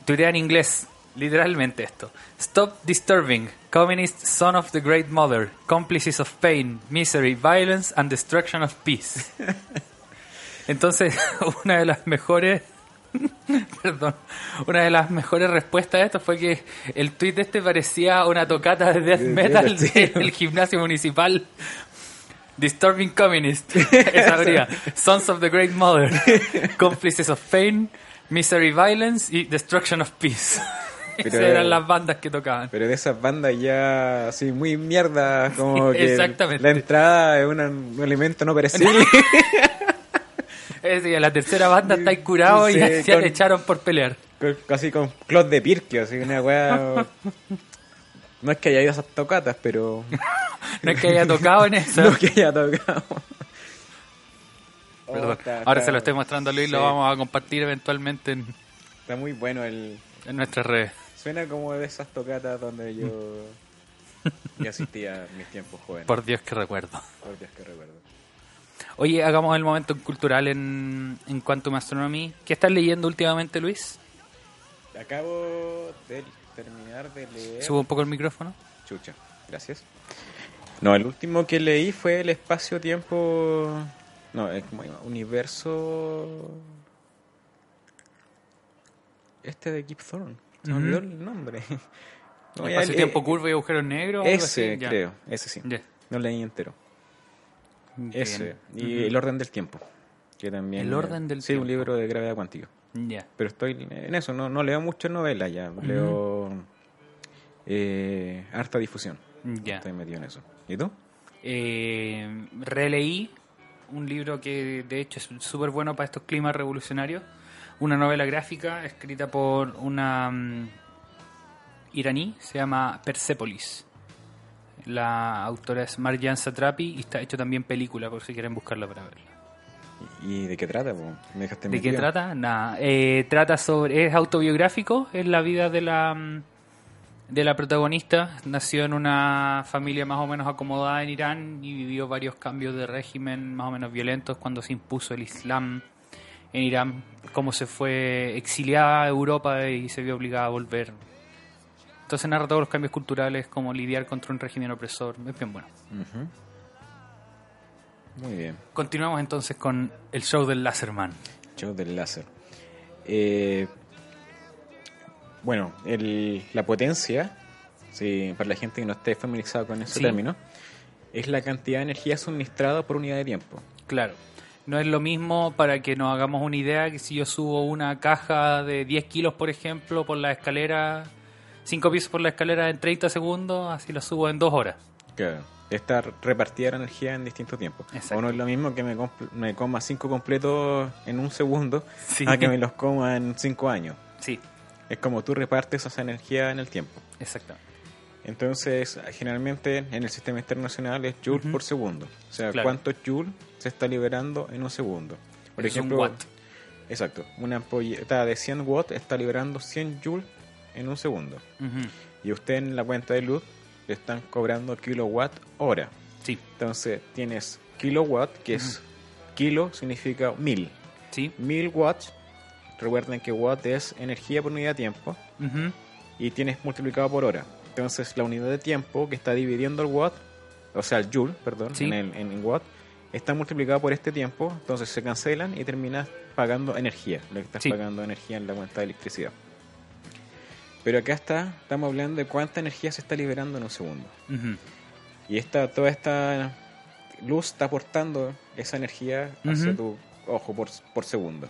Tuitea en inglés. Literalmente esto. Stop disturbing, communist son of the great mother, complices of pain, misery, violence and destruction of peace. Entonces, una de las mejores respuestas a esto fue que el tweet este parecía una tocata de death metal del gimnasio municipal. Disturbing communist, esa habría. Sons of the great mother, complices of pain, misery, violence y destruction of peace. Pero, esas eran las bandas que tocaban. Pero de esas bandas ya así muy mierda, como sí, que exactamente. La entrada es un elemento no perecible. Es decir, la tercera banda está curado y ya le echaron por pelear. Casi con Claude de Pirque, así una weá. No es que haya ido a esas tocatas, pero... no es que haya tocado en eso. No es que haya tocado. Perdón. Ahora se lo estoy mostrando a Luis, sí. Lo vamos a compartir eventualmente en... Está muy bueno en nuestras redes. Suena como de esas tocatas donde yo asistía en mis tiempos jóvenes. Por Dios que recuerdo. Oye, hagamos el momento cultural en Quantum Astronomy. ¿Qué estás leyendo últimamente, Luis? Acabo de terminar de leer... Subo un poco el micrófono. Chucha, gracias. No, el último que leí fue el espacio-tiempo... No, es como universo... Este de Kip Thorne. Se me olvidó el nombre. No, espacio-tiempo curvo y agujeros negros. Ese, así, creo. Ya. Ese sí. Yeah. No leí entero. Bien. Ese. Y El orden del tiempo. Que también, el orden del tiempo. Sí, un libro de gravedad cuántica. Ya. Yeah. Pero estoy en eso. No leo muchas novelas ya. Leo... harta difusión. Ya. Yeah. Estoy metido en eso. ¿Y tú? Releí... un libro que de hecho es súper bueno para estos climas revolucionarios, una novela gráfica escrita por una iraní, se llama Persepolis. La autora es Marjan Satrapi y está hecho también película, por si quieren buscarla para verla. ¿Y de qué trata? ¿Me dejaste ¿De qué trata? Nada. Trata sobre... Es autobiográfico, es la vida de la protagonista. Nació en una familia más o menos acomodada en Irán y vivió varios cambios de régimen más o menos violentos cuando se impuso el Islam en Irán, como se fue exiliada a Europa y se vio obligada a volver. Entonces narra todos los cambios culturales, como lidiar contra un régimen opresor. Es bien bueno. Uh-huh. Muy bien. Continuamos entonces con el show del láser, man. Show del láser. Bueno, la potencia, sí, para la gente que no esté familiarizada con ese término, es la cantidad de energía suministrada por unidad de tiempo. Claro. No es lo mismo, para que nos hagamos una idea, que si yo subo una caja de 10 kilos, por ejemplo, por la escalera, 5 pisos por la escalera en 30 segundos, así la subo en 2 horas. Claro. Está repartida la energía en distintos tiempos. Exacto. O no es lo mismo que me coma 5 completos en un segundo, a que me los coma en 5 años. Sí. Es como tú repartes esa energía en el tiempo. Exacto. Entonces, generalmente en el sistema internacional es joule por segundo. O sea, claro. ¿Cuántos joule se está liberando en un segundo? Por ejemplo, un watt. Exacto. Una ampolleta de 100 watts está liberando 100 joule en un segundo. Uh-huh. Y usted en la cuenta de luz le están cobrando kilowatt hora. Sí. Entonces, tienes kilowatt, que es Kilo significa 1000. Sí. 1000 watts. Recuerden que watt es energía por unidad de tiempo. Uh-huh. Y tienes multiplicado por hora. Entonces la unidad de tiempo que está dividiendo el watt, o sea el joule, perdón, sí, en watt, está multiplicado por este tiempo. Entonces se cancelan y terminas pagando energía. Lo que estás, sí, pagando energía en la cuenta de electricidad. Pero acá está, estamos hablando de cuánta energía se está liberando en un segundo. Uh-huh. Y toda esta luz está aportando esa energía hacia, uh-huh, tu ojo por segundo.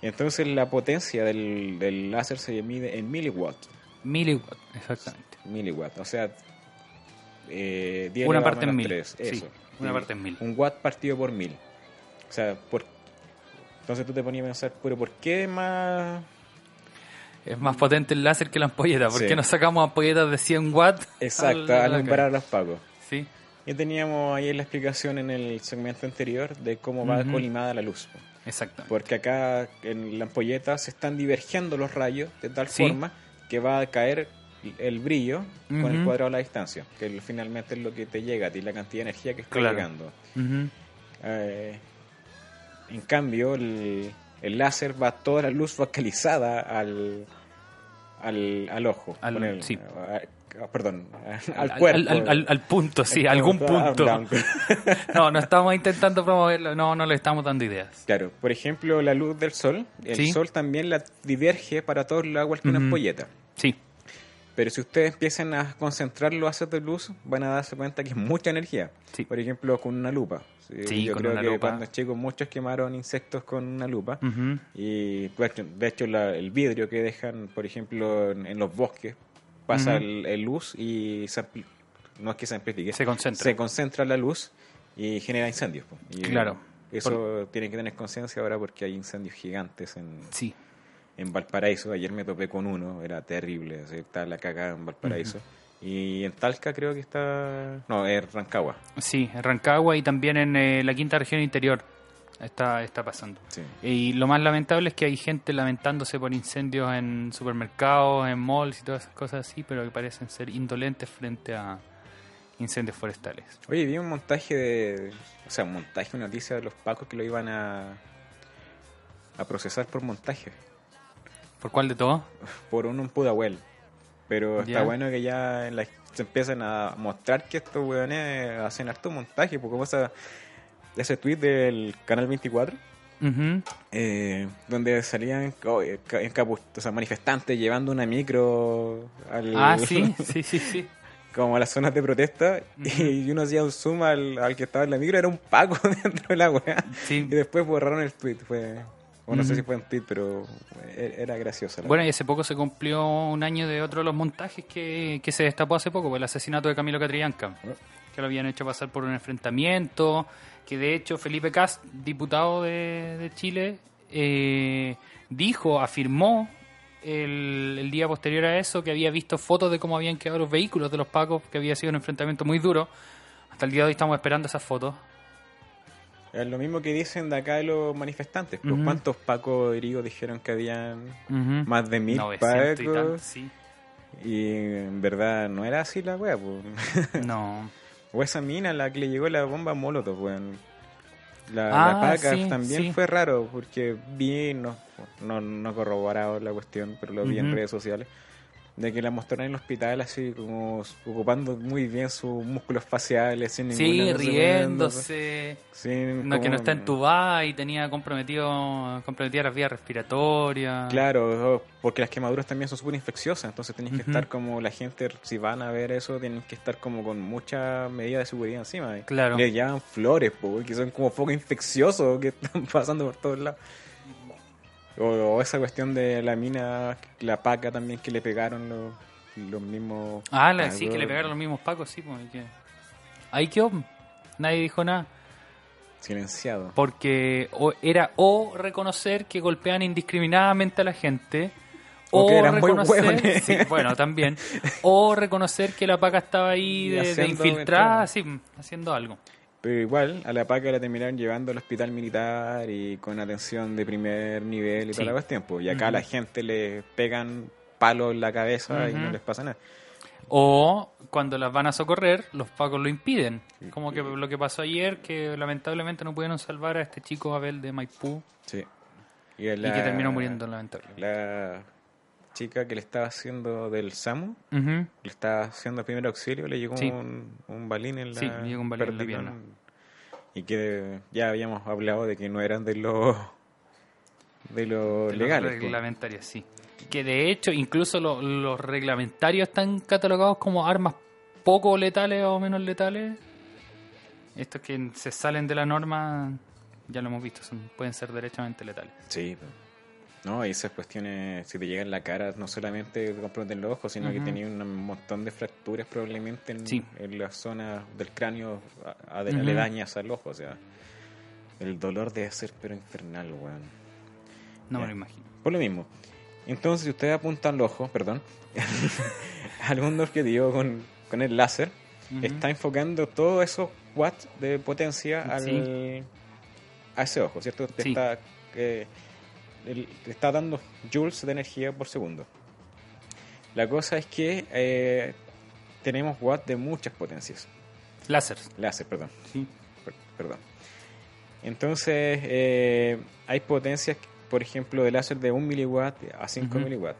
Entonces la potencia del láser se mide en miliwatts. Miliwatts, exactamente. Miliwatts, o sea, 10 una parte en 1000. Eso. Sí, una parte en 1000. Un watt partido por 1000. O sea, entonces tú te ponías a pensar, pero ¿por qué más...? Es más potente el láser que la ampolleta. ¿Por qué, sí, no sacamos ampolletas de 100 watts? Exacto, al alumbrar a los pacos. Sí. Y teníamos ahí la explicación en el segmento anterior de cómo, uh-huh, va colimada la luz. Exacto. Porque acá en la ampolleta se están divergiendo los rayos de tal, sí, forma que va a caer el brillo, uh-huh, con el cuadrado a la distancia, que finalmente es lo que te llega a ti, la cantidad de energía que está, claro, llegando. Uh-huh. En cambio, el láser va, toda la luz focalizada al ojo. Sí. Perdón, al cuerpo. Al punto, sí, algún punto. No estamos intentando promoverlo, no le estamos dando ideas. Claro, por ejemplo, la luz del sol, el, ¿sí?, sol también la diverge para todos lados, igual que una ampolleta. Sí. Pero si ustedes empiezan a concentrar los haces de luz, van a darse cuenta que es mucha energía. Sí. Por ejemplo, con una lupa. Sí, yo creo que lupa. Cuando chicos muchos quemaron insectos con una lupa. Uh-huh. Y pues, de hecho el vidrio que dejan, por ejemplo, en los bosques, pasa, uh-huh, el luz y no es que se amplifique. Se concentra la luz y genera incendios. Y claro. Eso tienen que tener conciencia ahora porque hay incendios gigantes en... Sí. En Valparaíso, ayer me topé con uno, era terrible, está la cagada en Valparaíso. Uh-huh. Y en Talca creo que está... No, en Rancagua. Sí, en Rancagua y también en la quinta región interior está pasando. Sí. Y lo más lamentable es que hay gente lamentándose por incendios en supermercados, en malls y todas esas cosas así, pero que parecen ser indolentes frente a incendios forestales. Oye, vi un montaje una noticia de los pacos que lo iban a procesar por montaje. ¿Por cuál de todos? Por un Pudahuel. Pero está bueno que ya se empiezan a mostrar que estos weones hacen harto montaje. Porque ese tweet del Canal 24, uh-huh, donde salían manifestantes llevando una micro al... Ah, sí, sí, sí, sí. Como a las zonas de protesta, uh-huh, y uno hacía un zoom al que estaba en la micro, era un paco dentro de la weá. Sí. Y después borraron el tweet, no sé si fue un tweet, pero era gracioso. Bueno, y hace poco se cumplió un año de otro de los montajes que se destapó hace poco, el asesinato de Camilo Catrillanca, que lo habían hecho pasar por un enfrentamiento, que de hecho Felipe Cast, diputado de Chile, afirmó el día posterior a eso que había visto fotos de cómo habían quedado los vehículos de los pacos, que había sido un enfrentamiento muy duro. Hasta el día de hoy estamos esperando esas fotos. Es lo mismo que dicen de acá de los manifestantes. Uh-huh. ¿Cuántos pacos heridos dijeron que habían? Uh-huh. Más de 1000 pacos. Y tanto, sí. Y en verdad no era así la wea, pues. No. O esa mina la que le llegó la bomba molotov, pues. La paca, sí, también, sí, fue raro, porque vi, no corroborado la cuestión, pero lo vi, uh-huh, en redes sociales, de que la mostraron en el hospital así como ocupando muy bien sus músculos faciales, sin ninguna, riéndose, que no está entubada y tenía comprometidas las vías respiratorias. Claro, porque las quemaduras también son súper infecciosas, entonces tienes, uh-huh, que estar como la gente, si van a ver eso, tienen que estar como con mucha medida de seguridad encima. Claro. Le llevan flores, que son como focos infecciosos que están pasando por todos lados. O esa cuestión de la mina, la paca también, que le pegaron los mismos... Ah, sí, que le pegaron los mismos pacos, sí. Ahí quedó. Nadie dijo nada. Silenciado. Porque era reconocer que golpeaban indiscriminadamente a la gente, o que eran reconocer, muy hueones. Sí, bueno, también. O reconocer que la paca estaba ahí de infiltrada, sí, haciendo algo. Pero igual, a la paca la terminaron llevando al hospital militar y con atención de primer nivel y, sí, todo el tiempo. Y acá, uh-huh, a la gente le pegan palos en la cabeza, uh-huh, y no les pasa nada. O cuando las van a socorrer, los pacos lo impiden. Como que lo que pasó ayer, que lamentablemente no pudieron salvar a este chico Abel de Maipú. Sí. Y que terminó muriendo, lamentablemente. La chica que le estaba haciendo del SAMU, uh-huh, le estaba haciendo primer auxilio, le llegó, sí, un balín en la, sí, le llegó un balín en la pierna. Y que ya habíamos hablado de que no eran de lo legal. Reglamentarios, sí. Que de hecho, incluso los reglamentarios están catalogados como armas poco letales o menos letales. Estos que se salen de la norma, ya lo hemos visto, pueden ser derechamente letales. Sí, no, esas cuestiones, si te llegan en la cara, no solamente te comprometen los ojos, sino, uh-huh, que tenía un montón de fracturas probablemente en, sí, en la zona del cráneo aledañas, uh-huh, al ojo. O sea, el dolor debe ser pero infernal, weón. No me lo imagino. Por lo mismo. Entonces, si ustedes apuntan los ojos, perdón, algún objetivo con el láser, uh-huh, está enfocando todos esos watts de potencia a ese ojo, ¿cierto? Te, sí, está... te está dando joules de energía por segundo. La cosa es que tenemos watts de muchas potencias. Láser, perdón. Sí. Perdón. Entonces, hay potencias, por ejemplo, de láser de 1 miliwatt a 5 uh-huh. miliwatt.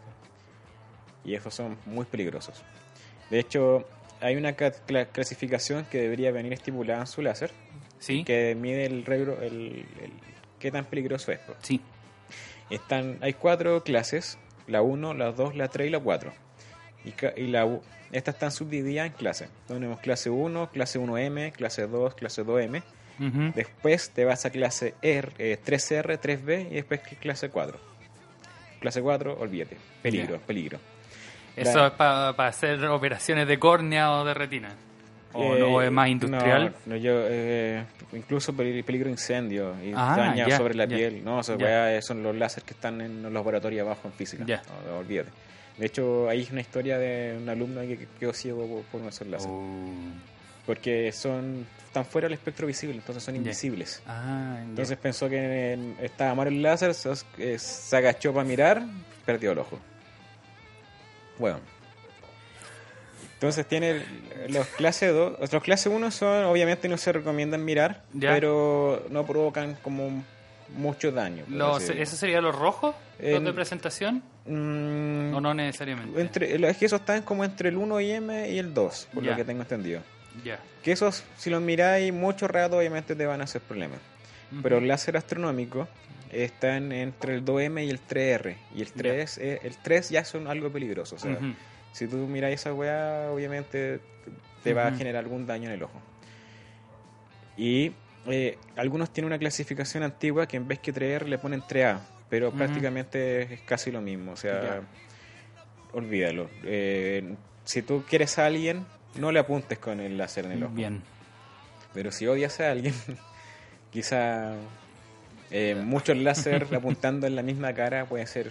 Y esos son muy peligrosos. De hecho, hay una clasificación que debería venir estipulada en su láser. Sí. Que mide el qué tan peligroso es. Sí. Hay 4 clases, la 1, la 2, la 3 y la 4. Estas están subdivididas en clases. Tenemos clase 1, clase 1M, clase 2, clase 2M. Uh-huh. Después te vas a clase 3R, 3B y después clase 4. Clase 4, olvídate. Peligro, yeah. Peligro. Eso es para hacer operaciones de córnea o de retina. ¿O no es más industrial? No, yo incluso peligro de incendio y daño sobre la piel. No, son los láseres que están en los laboratorios abajo en física. Yeah. No, olvídate. De hecho, hay una historia de un alumno que quedó ciego por esos láseres. Porque están fuera del espectro visible, entonces son invisibles. Yeah. Entonces pensó que estaba mal el láser, se agachó para mirar, perdió el ojo. Bueno. Entonces tiene los clase 2, los clase 1 son, obviamente no se recomiendan mirar, ¿ya? Pero no provocan como mucho daño. ¿Eso sería los rojos? ¿Los de presentación? ¿O no necesariamente? Es que esos están como entre el 1M y el 2, por lo que tengo entendido. Ya. Que esos, si los miráis mucho rato, obviamente te van a hacer problemas. Uh-huh. Pero el láser astronómico están entre el 2M y el 3R. Y el 3, el 3 ya son algo peligroso, o sea... Uh-huh. Si tú miras esa weá, obviamente te va a generar algún daño en el ojo. Y algunos tienen una clasificación antigua que en vez que 3R le ponen 3A, pero prácticamente es casi lo mismo. O sea, olvídalo. Si tú quieres a alguien, no le apuntes con el láser en el ojo. Bien. Pero si odias a alguien, quizá muchos láser apuntando en la misma cara puede ser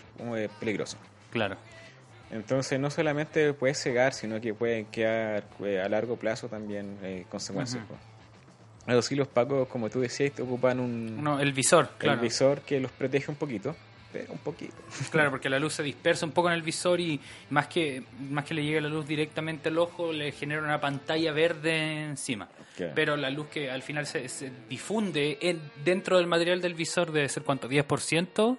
peligroso. Claro. Entonces no solamente puede cegar, sino que pueden quedar a largo plazo también consecuencias. Uh-huh. Pero sí, los pacos, como tú decías, te ocupan el visor, claro. El visor que los protege un poquito, pero un poquito. Claro, porque la luz se dispersa un poco en el visor y más que le llegue la luz directamente al ojo, le genera una pantalla verde encima. Okay. Pero la luz que al final se difunde dentro del material del visor debe ser ¿cuánto? ¿10%?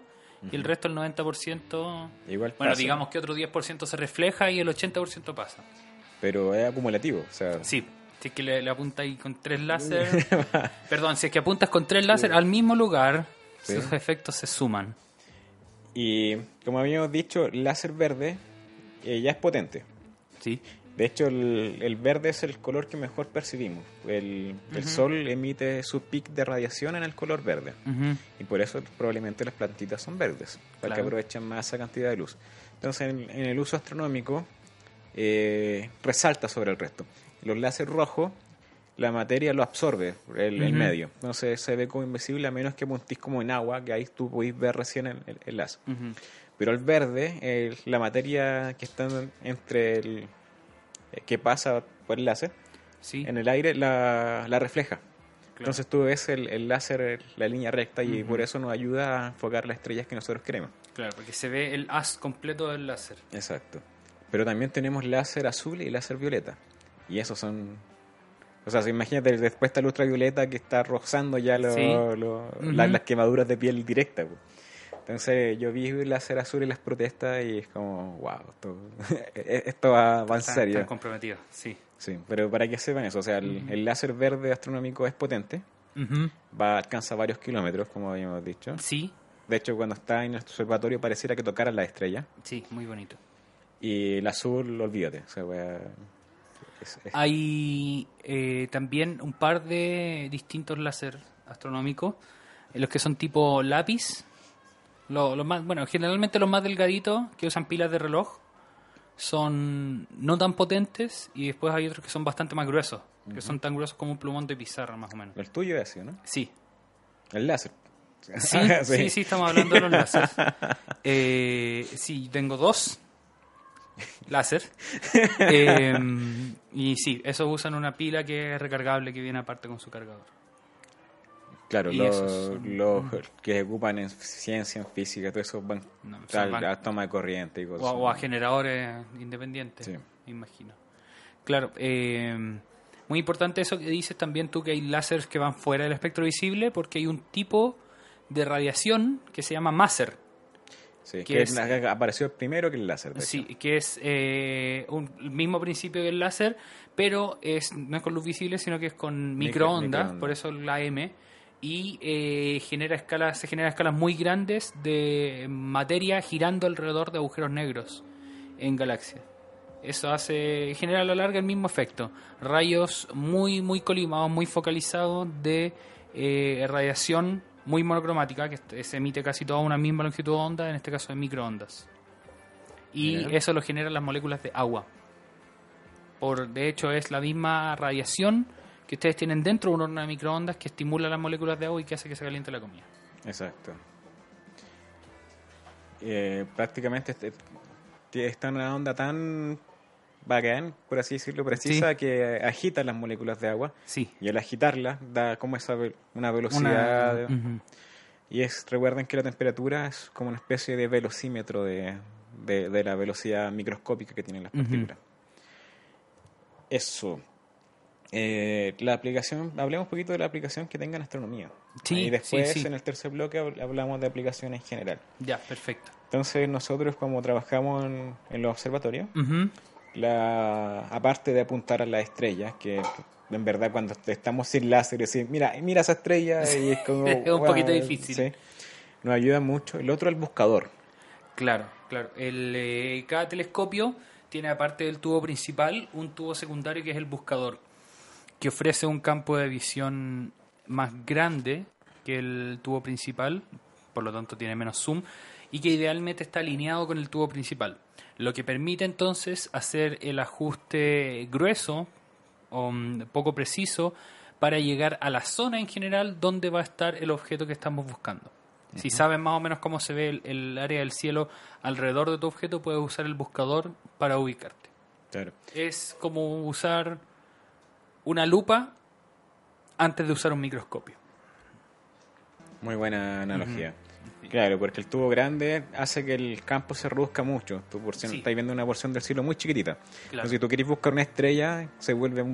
Y el resto, el 90%, igual pasa. Bueno, digamos que otro 10% se refleja y el 80% pasa. Pero es acumulativo, o sea... Sí, si es que le apuntas ahí con 3 láser... Perdón, si es que apuntas con 3 láser al mismo lugar, sí, sus efectos se suman. Y como habíamos dicho, el láser verde ya es potente. Sí. De hecho, el verde es el color que mejor percibimos. El sol emite su pic de radiación en el color verde. Uh-huh. Y por eso probablemente las plantitas son verdes, para que aprovechen más esa cantidad de luz. Entonces, en el uso astronómico, resalta sobre el resto. Los láser rojos, la materia lo absorbe, el medio. Entonces, se ve como invisible, a menos que apuntís como en agua, que ahí tú podís ver recién el láser. Uh-huh. Pero el verde, la materia que está entre el... que pasa por el láser, sí, en el aire la refleja. Claro. Entonces tú ves el láser, la línea recta, y por eso nos ayuda a enfocar las estrellas que nosotros queremos. Claro, porque se ve el haz completo del láser. Exacto. Pero también tenemos láser azul y láser violeta. Y esos son... O sea, imagínate después esta luz ultravioleta que está rozando ya las quemaduras de piel directa. Pues. Entonces yo vi el láser azul en las protestas y es como, wow, esto va en serio. Están comprometidos, sí. Sí, pero para que sepan eso, o sea, el láser verde astronómico es potente, alcanza varios kilómetros, como habíamos dicho. Sí. De hecho, cuando está en el observatorio pareciera que tocara la estrella. Sí, muy bonito. Y el azul, olvídate, o sea, Hay también un par de distintos láser astronómicos, los que son tipo lápiz, los más, bueno, generalmente los más delgaditos que usan pilas de reloj son no tan potentes, y después hay otros que son bastante más gruesos, que son tan gruesos como un plumón de pizarra más o menos. El tuyo es así, ¿no? Sí. El láser. Sí, sí, estamos hablando de los láser. Sí, tengo dos láser. Y sí, esos usan una pila que es recargable, que viene aparte con su cargador. Claro, los que se ocupan en ciencia, en física, todo eso van a toma de corriente y cosas. O a generadores independientes, sí. Me imagino. Claro, muy importante eso que dices también tú, que hay láseres que van fuera del espectro visible, porque hay un tipo de radiación que se llama máser. Sí, que apareció primero que el láser. Sí, que es el mismo principio que el láser, pero no es con luz visible, sino que es con microondas. Por eso la M. Y se generan escalas muy grandes de materia girando alrededor de agujeros negros en galaxias. Eso genera a la larga el mismo efecto. Rayos muy, muy colimados, muy focalizados de radiación muy monocromática, que se emite casi toda una misma longitud de onda, en este caso de microondas. Y eso lo generan las moléculas de agua. De hecho, es la misma radiación que ustedes tienen dentro de un horno de microondas que estimula las moléculas de agua y que hace que se caliente la comida. Exacto. Prácticamente está en una onda tan bacán, por así decirlo, precisa, sí, que agita las moléculas de agua. Sí. Y al agitarlas da como una velocidad. Y recuerden que la temperatura es como una especie de velocímetro de la velocidad microscópica que tienen las partículas. Eso. La aplicación, hablemos un poquito de la aplicación que tenga en astronomía. Sí, y después en el tercer bloque hablamos de aplicaciones en general. Ya, perfecto. Entonces nosotros, como trabajamos en los observatorios, aparte de apuntar a las estrellas, que en verdad cuando estamos sin láser, decir, mira esa estrella, y es como es un poquito difícil. Sí, nos ayuda mucho. El otro, el buscador. Claro. Cada telescopio tiene, aparte del tubo principal, un tubo secundario que es el buscador, que ofrece un campo de visión más grande que el tubo principal, por lo tanto tiene menos zoom, y que idealmente está alineado con el tubo principal, lo que permite entonces hacer el ajuste grueso o poco preciso para llegar a la zona en general donde va a estar el objeto que estamos buscando. Si saben más o menos cómo se ve el área del cielo alrededor de tu objeto, puedes usar el buscador para ubicarte. Claro. Es como usar una lupa antes de usar un microscopio. Muy buena analogía. Claro, porque el tubo grande hace que el campo se reduzca mucho. Tú estás viendo una porción del cielo muy chiquitita. Claro. Entonces, si tú querés buscar una estrella, se vuelve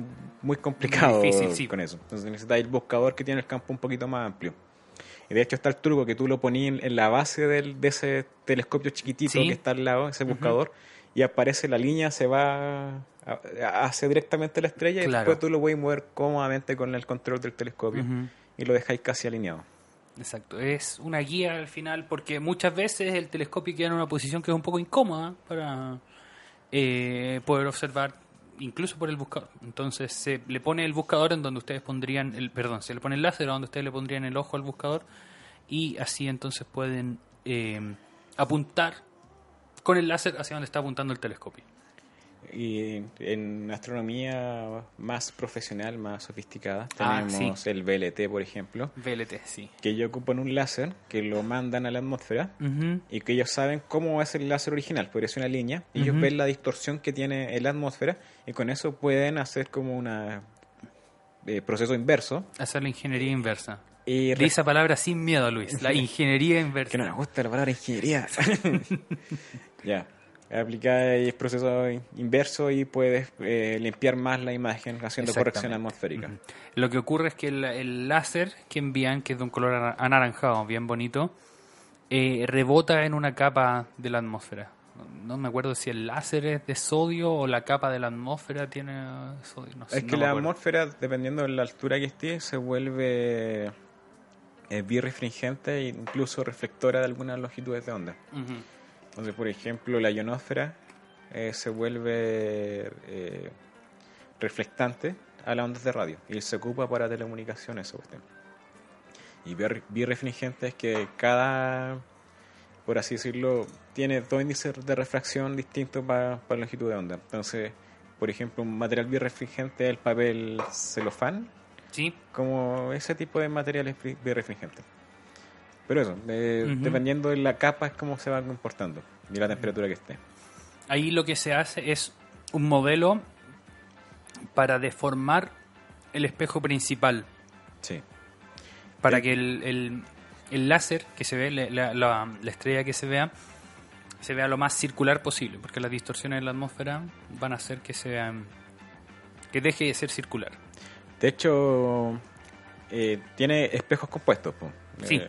muy complicado, difícil, con eso. Entonces necesitas el buscador que tiene el campo un poquito más amplio. Y de hecho está el truco que tú lo ponías en la base de ese telescopio chiquitito que está al lado, ese buscador, y aparece la línea, se va hace directamente la estrella, y después tú lo puedes mover cómodamente con el control del telescopio y lo dejáis casi alineado. Exacto, es una guía al final, porque muchas veces el telescopio queda en una posición que es un poco incómoda para poder observar, incluso por el buscador. Entonces se le pone el buscador en donde ustedes pondrían se le pone el láser donde ustedes le pondrían el ojo al buscador, y así entonces pueden apuntar con el láser hacia donde está apuntando el telescopio. Y en astronomía más profesional, más sofisticada, tenemos el VLT, por ejemplo. VLT, sí. Que ellos ocupan un láser, que lo mandan a la atmósfera, y que ellos saben cómo es el láser original, porque es una línea, y ellos ven la distorsión que tiene en la atmósfera, y con eso pueden hacer como un proceso inverso. Hacer la ingeniería inversa. Y de esa palabra sin miedo, Luis, la ingeniería inversa. Que no nos gusta la palabra ingeniería. Ya. aplicáis el proceso inverso y puedes limpiar más la imagen haciendo corrección atmosférica. Uh-huh. Lo que ocurre es que el láser que envían, que es de un color anaranjado, bien bonito, rebota en una capa de la atmósfera. No me acuerdo si el láser es de sodio o la capa de la atmósfera tiene sodio. No sé, es que no la atmósfera, dependiendo de la altura que esté, se vuelve birrefringente e incluso reflectora de algunas longitudes de onda. Uh-huh. Entonces, por ejemplo, la ionosfera se vuelve reflectante a las ondas de radio y se ocupa para telecomunicaciones. Y birrefringente es que cada, por así decirlo, tiene dos índices de refracción distintos para longitud de onda. Entonces, por ejemplo, un material birrefringente es el papel celofán. Sí. Como ese tipo de materiales birrefringentes. Pero eso, uh-huh, dependiendo de la capa es como se va comportando y la temperatura que esté. Ahí lo que se hace es un modelo para deformar el espejo principal. Sí. Para que el láser que se ve, la estrella que se vea lo más circular posible, porque las distorsiones de la atmósfera van a hacer que sea, que deje de ser circular. De hecho, tiene espejos compuestos, sí,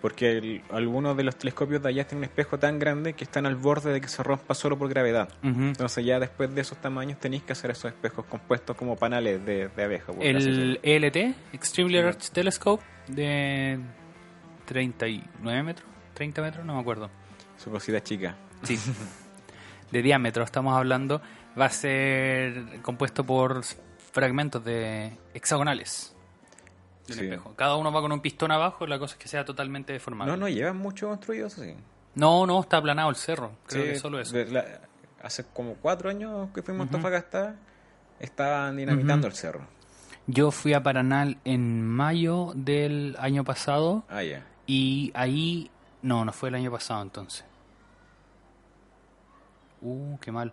porque algunos de los telescopios de allá tienen un espejo tan grande que están al borde de que se rompa solo por gravedad. Uh-huh. Entonces ya después de esos tamaños tenéis que hacer esos espejos compuestos como panales de abeja. El ELT, Extremely Large Telescope, de 39 metros, 30 metros, no me acuerdo. Su cosita chica. Sí, de diámetro estamos hablando. Va a ser compuesto por fragmentos de hexagonales. De un espejo. Cada uno va con un pistón abajo, la cosa es que sea totalmente deformado. No, llevan mucho construido eso, sí. No, está aplanado el cerro, creo que solo eso. Hace como 4 años que fuimos a Antofagasta, estaban dinamitando el cerro. Yo fui a Paranal en mayo del año pasado. Ah, ya. Yeah. Y ahí... No fue el año pasado entonces. Qué mal.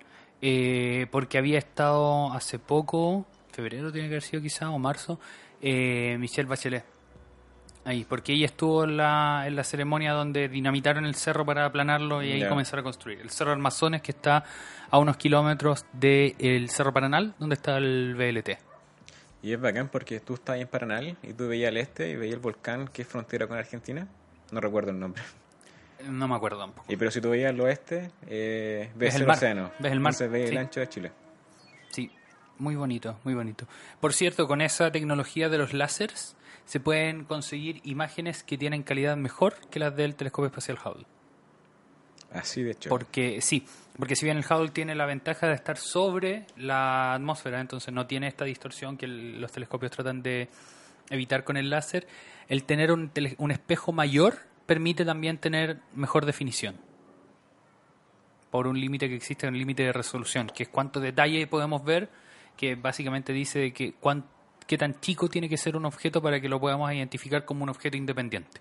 Porque había estado hace poco, febrero tiene que haber sido quizá, o marzo, Michelle Bachelet. Ahí, porque ella estuvo en la ceremonia donde dinamitaron el cerro para aplanarlo y ahí comenzaron a construir. El cerro Armazones, que está a unos kilómetros del cerro Paranal, donde está el VLT. Y es bacán porque tú estabas en Paranal y tú veías al este y veías el volcán que es frontera con Argentina. No recuerdo el nombre. No me acuerdo tampoco. Pero si tú veías al oeste, ves el océano. Ves el mar. Entonces ves el ancho de Chile. Sí, muy bonito, muy bonito. Por cierto, con esa tecnología de los láseres se pueden conseguir imágenes que tienen calidad mejor que las del telescopio espacial Hubble. Así de hecho. Porque si bien el Hubble tiene la ventaja de estar sobre la atmósfera, entonces no tiene esta distorsión que los telescopios tratan de evitar con el láser, el tener un espejo mayor permite también tener mejor definición. Por un límite que existe, un límite de resolución, que es cuánto detalle podemos ver, que básicamente dice que qué tan chico tiene que ser un objeto para que lo podamos identificar como un objeto independiente.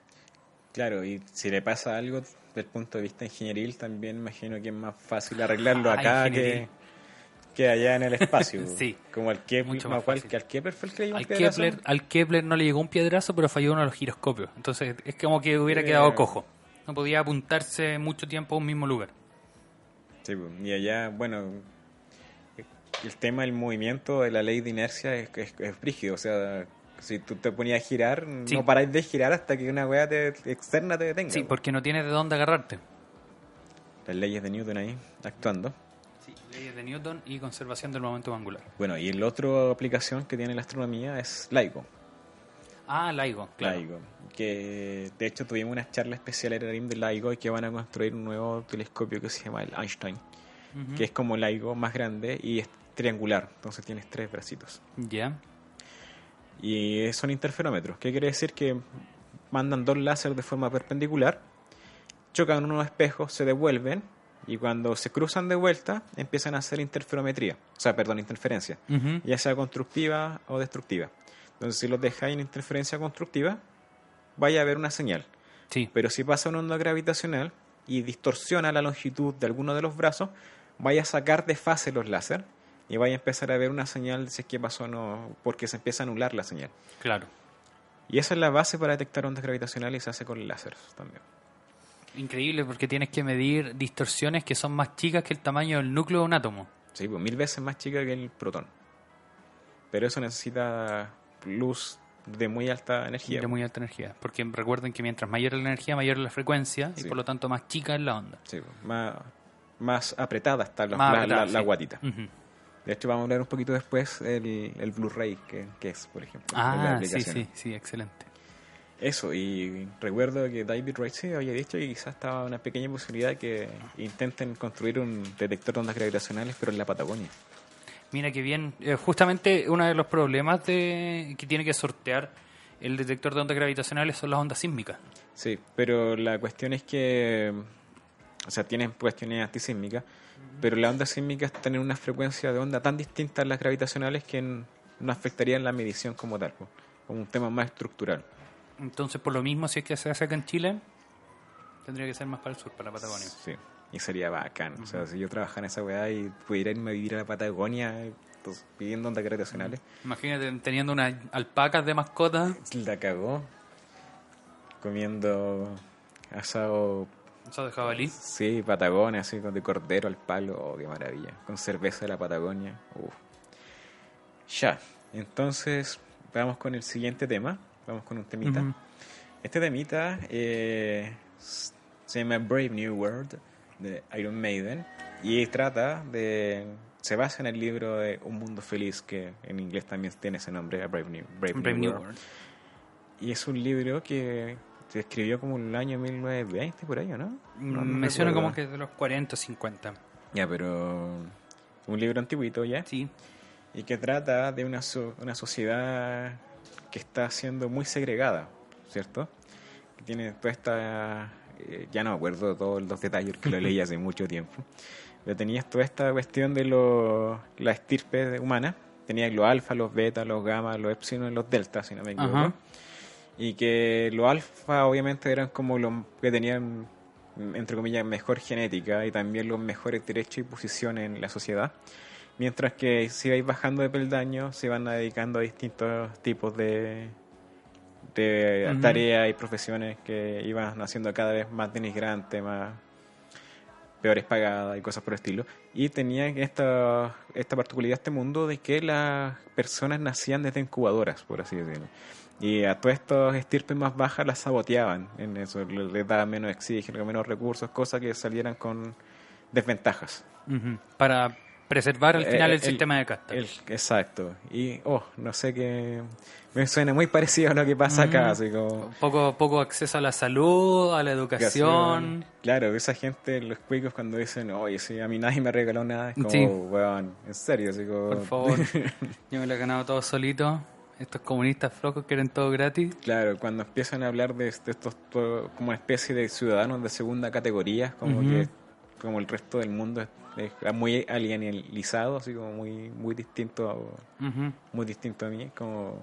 Claro, y si le pasa algo desde el punto de vista ingenieril, también imagino que es más fácil arreglarlo acá que allá en el espacio. Sí, como al Kepler, al Kepler no le llegó un piedrazo, pero falló uno de los giroscopios. Entonces es como que hubiera quedado cojo. No podía apuntarse mucho tiempo a un mismo lugar. Sí, y allá, bueno, el tema del movimiento, de la ley de inercia es brígido. O sea, si tú te ponías a girar, no paráis de girar hasta que una weá externa te detenga. Sí, porque no tienes de dónde agarrarte. Las leyes de Newton ahí, actuando. Sí, leyes de Newton y conservación del momento angular. Bueno, y la otra aplicación que tiene la astronomía es LIGO. Ah, LIGO, claro. LIGO, que de hecho tuvimos una charla especial en RIM de LIGO y que van a construir un nuevo telescopio que se llama el Einstein, que es como LIGO más grande y es triangular, entonces tienes 3 bracitos. Ya. Yeah. Y son interferómetros, que quiere decir que mandan 2 láseres de forma perpendicular, chocan unos espejos, se devuelven y cuando se cruzan de vuelta empiezan a hacer interferencia, ya sea constructiva o destructiva. Entonces si los dejáis en interferencia constructiva vaya a haber una señal, pero si pasa una onda gravitacional y distorsiona la longitud de alguno de los brazos, vaya a sacar de fase los láser y vaya a empezar a ver una señal si es que pasó o no, porque se empieza a anular la señal. Claro. Y esa es la base para detectar ondas gravitacionales y se hace con láseres también. increíble porque tienes que medir distorsiones que son más chicas que el tamaño del núcleo de un átomo. Sí, pues 1000 veces más chica que el protón. Pero eso necesita luz de muy alta energía. De muy alta energía, porque recuerden que mientras mayor es la energía, mayor es la frecuencia, sí. Y por lo tanto más chica es la onda. Sí, más apretada está la guatita. Uh-huh. De hecho, vamos a hablar un poquito después el Blu-ray, que es, por ejemplo. Ah, sí, sí, sí, excelente. Eso, y recuerdo que David Rice había dicho que quizás estaba una pequeña posibilidad que intenten construir un detector de ondas gravitacionales, pero en la Patagonia. Mira qué bien. Justamente uno de los problemas que tiene que sortear el detector de ondas gravitacionales son las ondas sísmicas. Sí, pero la cuestión es que... O sea, tienen cuestiones antisísmicas, pero las ondas sísmicas tienen una frecuencia de onda tan distinta a las gravitacionales que no afectarían la medición como tal, como un tema más estructural. Entonces, por lo mismo, si es que se hace acá en Chile, tendría que ser más para el sur, para la Patagonia. Sí, y sería bacán. Uh-huh. O sea, si yo trabajara en esa weá y pudiera irme a vivir a la Patagonia pidiendo ondas gravitacionales. Uh-huh. Imagínate teniendo unas alpacas de mascota. La cagó. Comiendo asado... ¿Asado de jabalí? Sí, Patagonia, así, de cordero al palo. Oh, qué maravilla. Con cerveza de la Patagonia. Ya. Entonces, vamos con el siguiente tema. Vamos con un temita. Uh-huh. Este temita se llama Brave New World de Iron Maiden y se basa en el libro de Un Mundo Feliz, que en inglés también tiene ese nombre, Brave New World. Y es un libro que se escribió como en el año 1920, por ahí, ¿o no? Me suena como que de los 40 o 50. Ya, pero un libro antiguito ya. Sí. Y que trata de una sociedad que está siendo muy segregada, ¿cierto? Que tiene toda esta... ya no me acuerdo todos los detalles que lo leí hace mucho tiempo. Pero tenías toda esta cuestión de la estirpe humana. Tenías los alfa, los beta, los gamma, los epsilon, los delta, si no me equivoco. Ajá. Y que los alfa obviamente eran como los que tenían, entre comillas, mejor genética y también los mejores derechos y posiciones en la sociedad, mientras que si vais bajando de peldaño se van dedicando a distintos tipos de uh-huh. tareas y profesiones que iban haciendo cada vez más denigrantes, más peores pagadas y cosas por el estilo. Y tenía esta particularidad, este mundo, de que las personas nacían desde incubadoras, por así decirlo. Y a todos estos estirpes más bajas las saboteaban en eso, les daban menos oxígeno, menos recursos, cosas que salieran con desventajas. Uh-huh. Para preservar al final el sistema de casta. Exacto. Y, no sé qué... Me suena muy parecido a lo que pasa uh-huh. acá, así como... Poco acceso a la salud, a la educación... Claro, esa gente, los cuicos, cuando dicen, oye, sí, a mí nadie me regaló nada, es como, sí. Weón, en serio, así como... Por favor, yo me lo he ganado todo solito... Estos comunistas flocos que eran todo gratis. Claro, cuando empiezan a hablar de estos como una especie de ciudadanos de segunda categoría, como uh-huh. que como el resto del mundo es muy alienizado, así como muy distinto, uh-huh. muy distinto a mí, como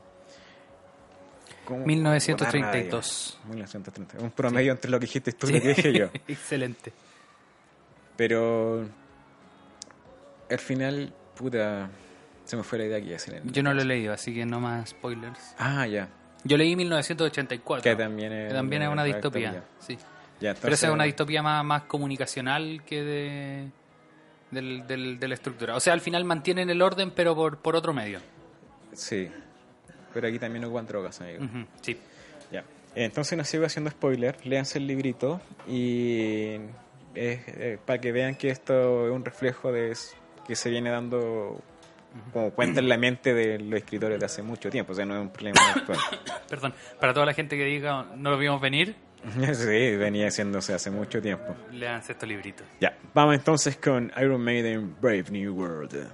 1932. 1930, un promedio sí. entre lo que dijiste tú y lo que dije yo. Excelente. Pero al final, puta, se me fue la idea que iba a hacer. Yo no lo he leído, así que no más spoilers. Ah, ya. Yo leí 1984. Que también es, una distopía. Sí. Ya, entonces, pero esa es una distopía más comunicacional que de la estructura. O sea, al final mantienen el orden, pero por otro medio. Sí. Pero aquí también ocupan drogas, amigo. Uh-huh. Sí. Ya. Entonces no sigo haciendo spoilers. Léanse el librito y para que vean que esto es un reflejo de que se viene dando... como cuenta en la mente de los escritores de hace mucho tiempo, o sea, no es un problema actual. Perdón, para toda la gente que diga no lo vimos venir. Sí, venía haciéndose hace mucho tiempo. Leanse estos libritos. Ya, vamos entonces con Iron Maiden, Brave New World.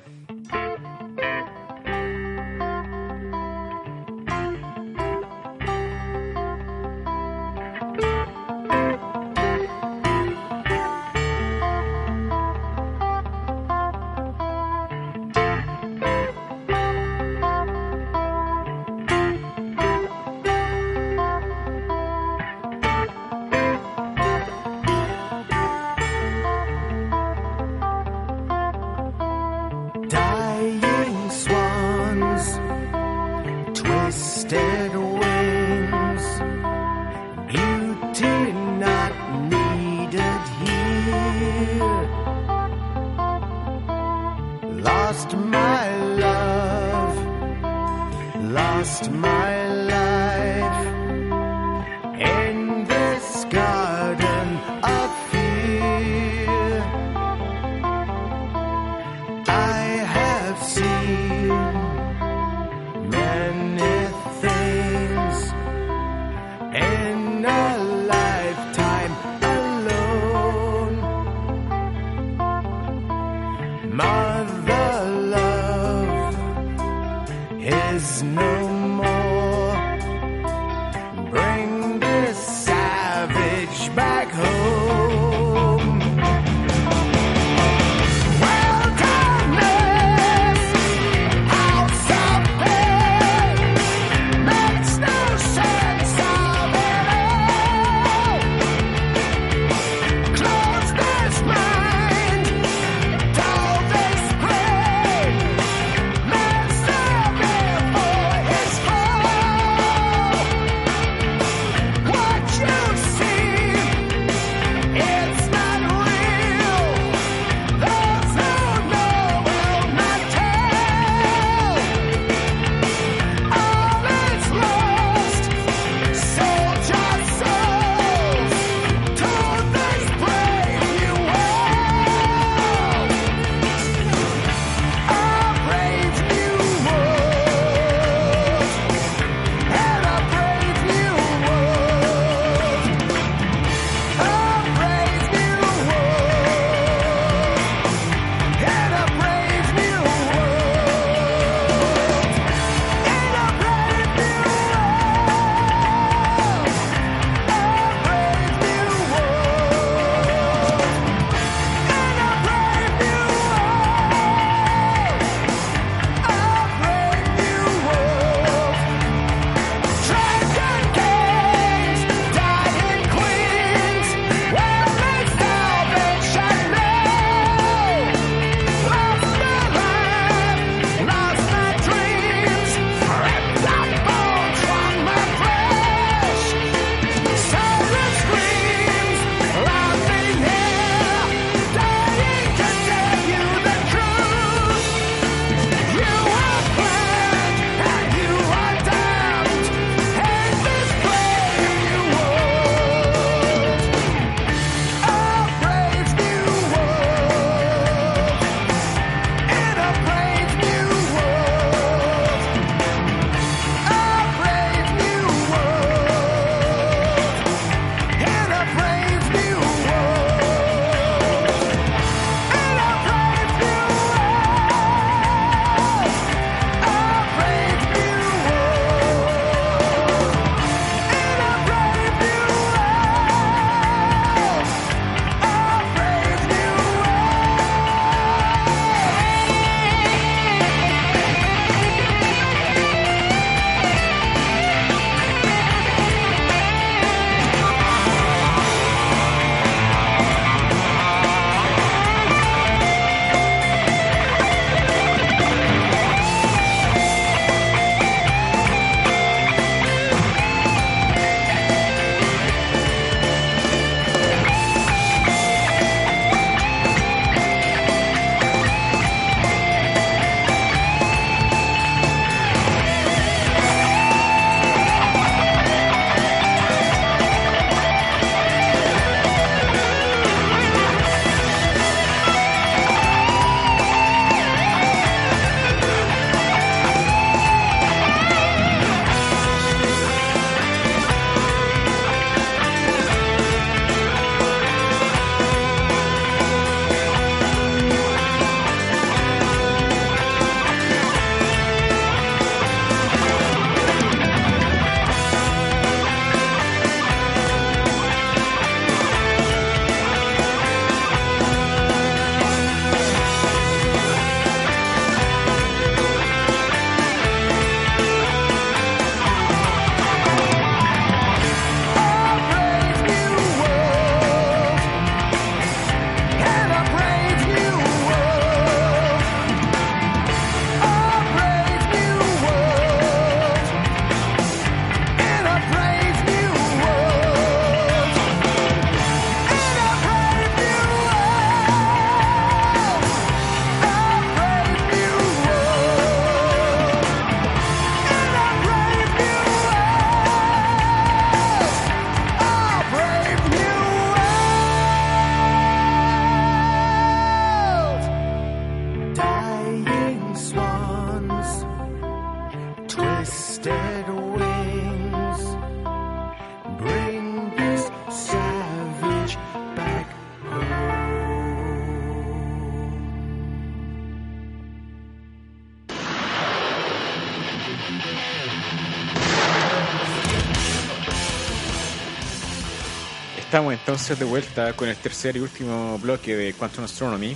Estamos entonces de vuelta con el tercer y último bloque de Quantum Astronomy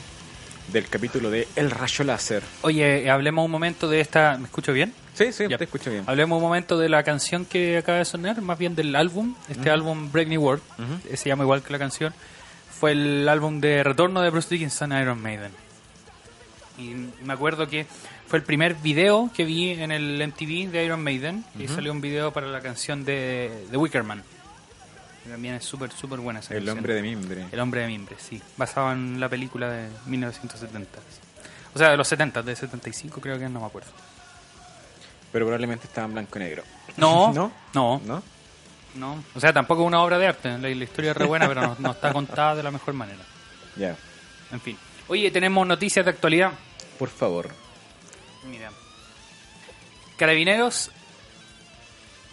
del capítulo de El Rayo Láser. Oye, hablemos un momento de esta... ¿Me escucho bien? Sí, ya. Te escucho bien. Hablemos un momento de la canción que acaba de sonar, más bien del álbum, álbum Brave New World, se llama igual que la canción, fue el álbum de retorno de Bruce Dickinson a Iron Maiden. Y me acuerdo que fue el primer video que vi en el MTV de Iron Maiden, y salió un video para la canción de Wicker Man. También es súper buena esa canción. El hombre de mimbre. El hombre de mimbre, sí. Basado en la película de 1970. O sea, de los 70, de 75 creo que no me acuerdo. Pero probablemente estaba en blanco y negro. No. O sea, tampoco es una obra de arte. La historia es re buena, pero no está contada de la mejor manera. Ya. En fin. Oye, tenemos noticias de actualidad. Por favor. Mira. Carabineros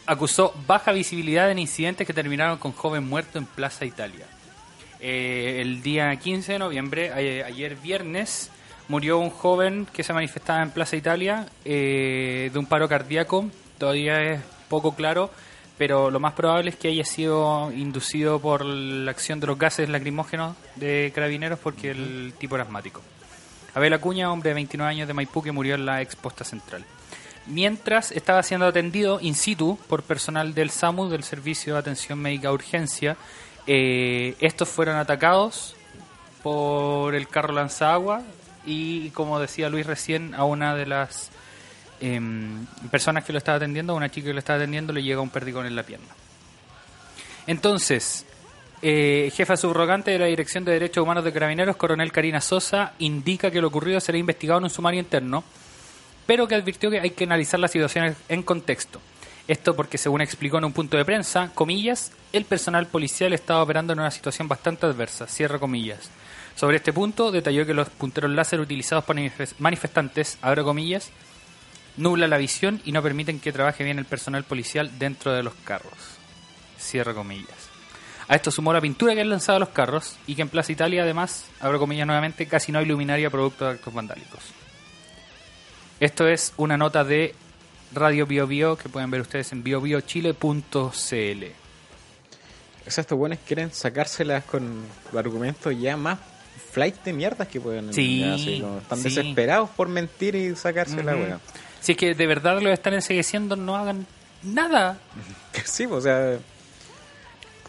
acusó baja visibilidad en incidentes que terminaron con joven muerto en Plaza Italia. El día 15 de noviembre, ayer viernes, murió un joven que se manifestaba en Plaza Italia de un paro cardíaco. Todavía es poco claro, pero lo más probable es que haya sido inducido por la acción de los gases lacrimógenos de Carabineros, porque el tipo era asmático. Abel Acuña, hombre de 29 años de Maipú, que murió en la exposta central. Mientras estaba siendo atendido in situ por personal del SAMU, del Servicio de Atención Médica Urgencia, estos fueron atacados por el carro lanzaagua y, como decía Luis recién, a una de las personas que lo estaba atendiendo, a una chica que lo estaba atendiendo, le llega un perdigón en la pierna. Entonces, jefa subrogante de la Dirección de Derechos Humanos de Carabineros, coronel Karina Sosa, indica que lo ocurrido será investigado en un sumario interno, pero que advirtió que hay que analizar las situaciones en contexto. Esto porque, según explicó en un punto de prensa, comillas, el personal policial estaba operando en una situación bastante adversa, cierra comillas. Sobre este punto, detalló que los punteros láser utilizados por manifestantes, abro comillas, nublan la visión y no permiten que trabaje bien el personal policial dentro de los carros, cierra comillas. A esto sumó la pintura que han lanzado a los carros y que en Plaza Italia, además, abro comillas nuevamente, casi no hay luminaria producto de actos vandálicos. Esto es una nota de Radio Bio Bio que pueden ver ustedes en biobiochile.cl. Estos buenos quieren sacárselas con argumentos ya más flight de mierdas que pueden. Sí, así, como están desesperados por mentir y sacárselas. Bueno. Si es que de verdad lo están ensegueciendo, no hagan nada. Sí, o sea,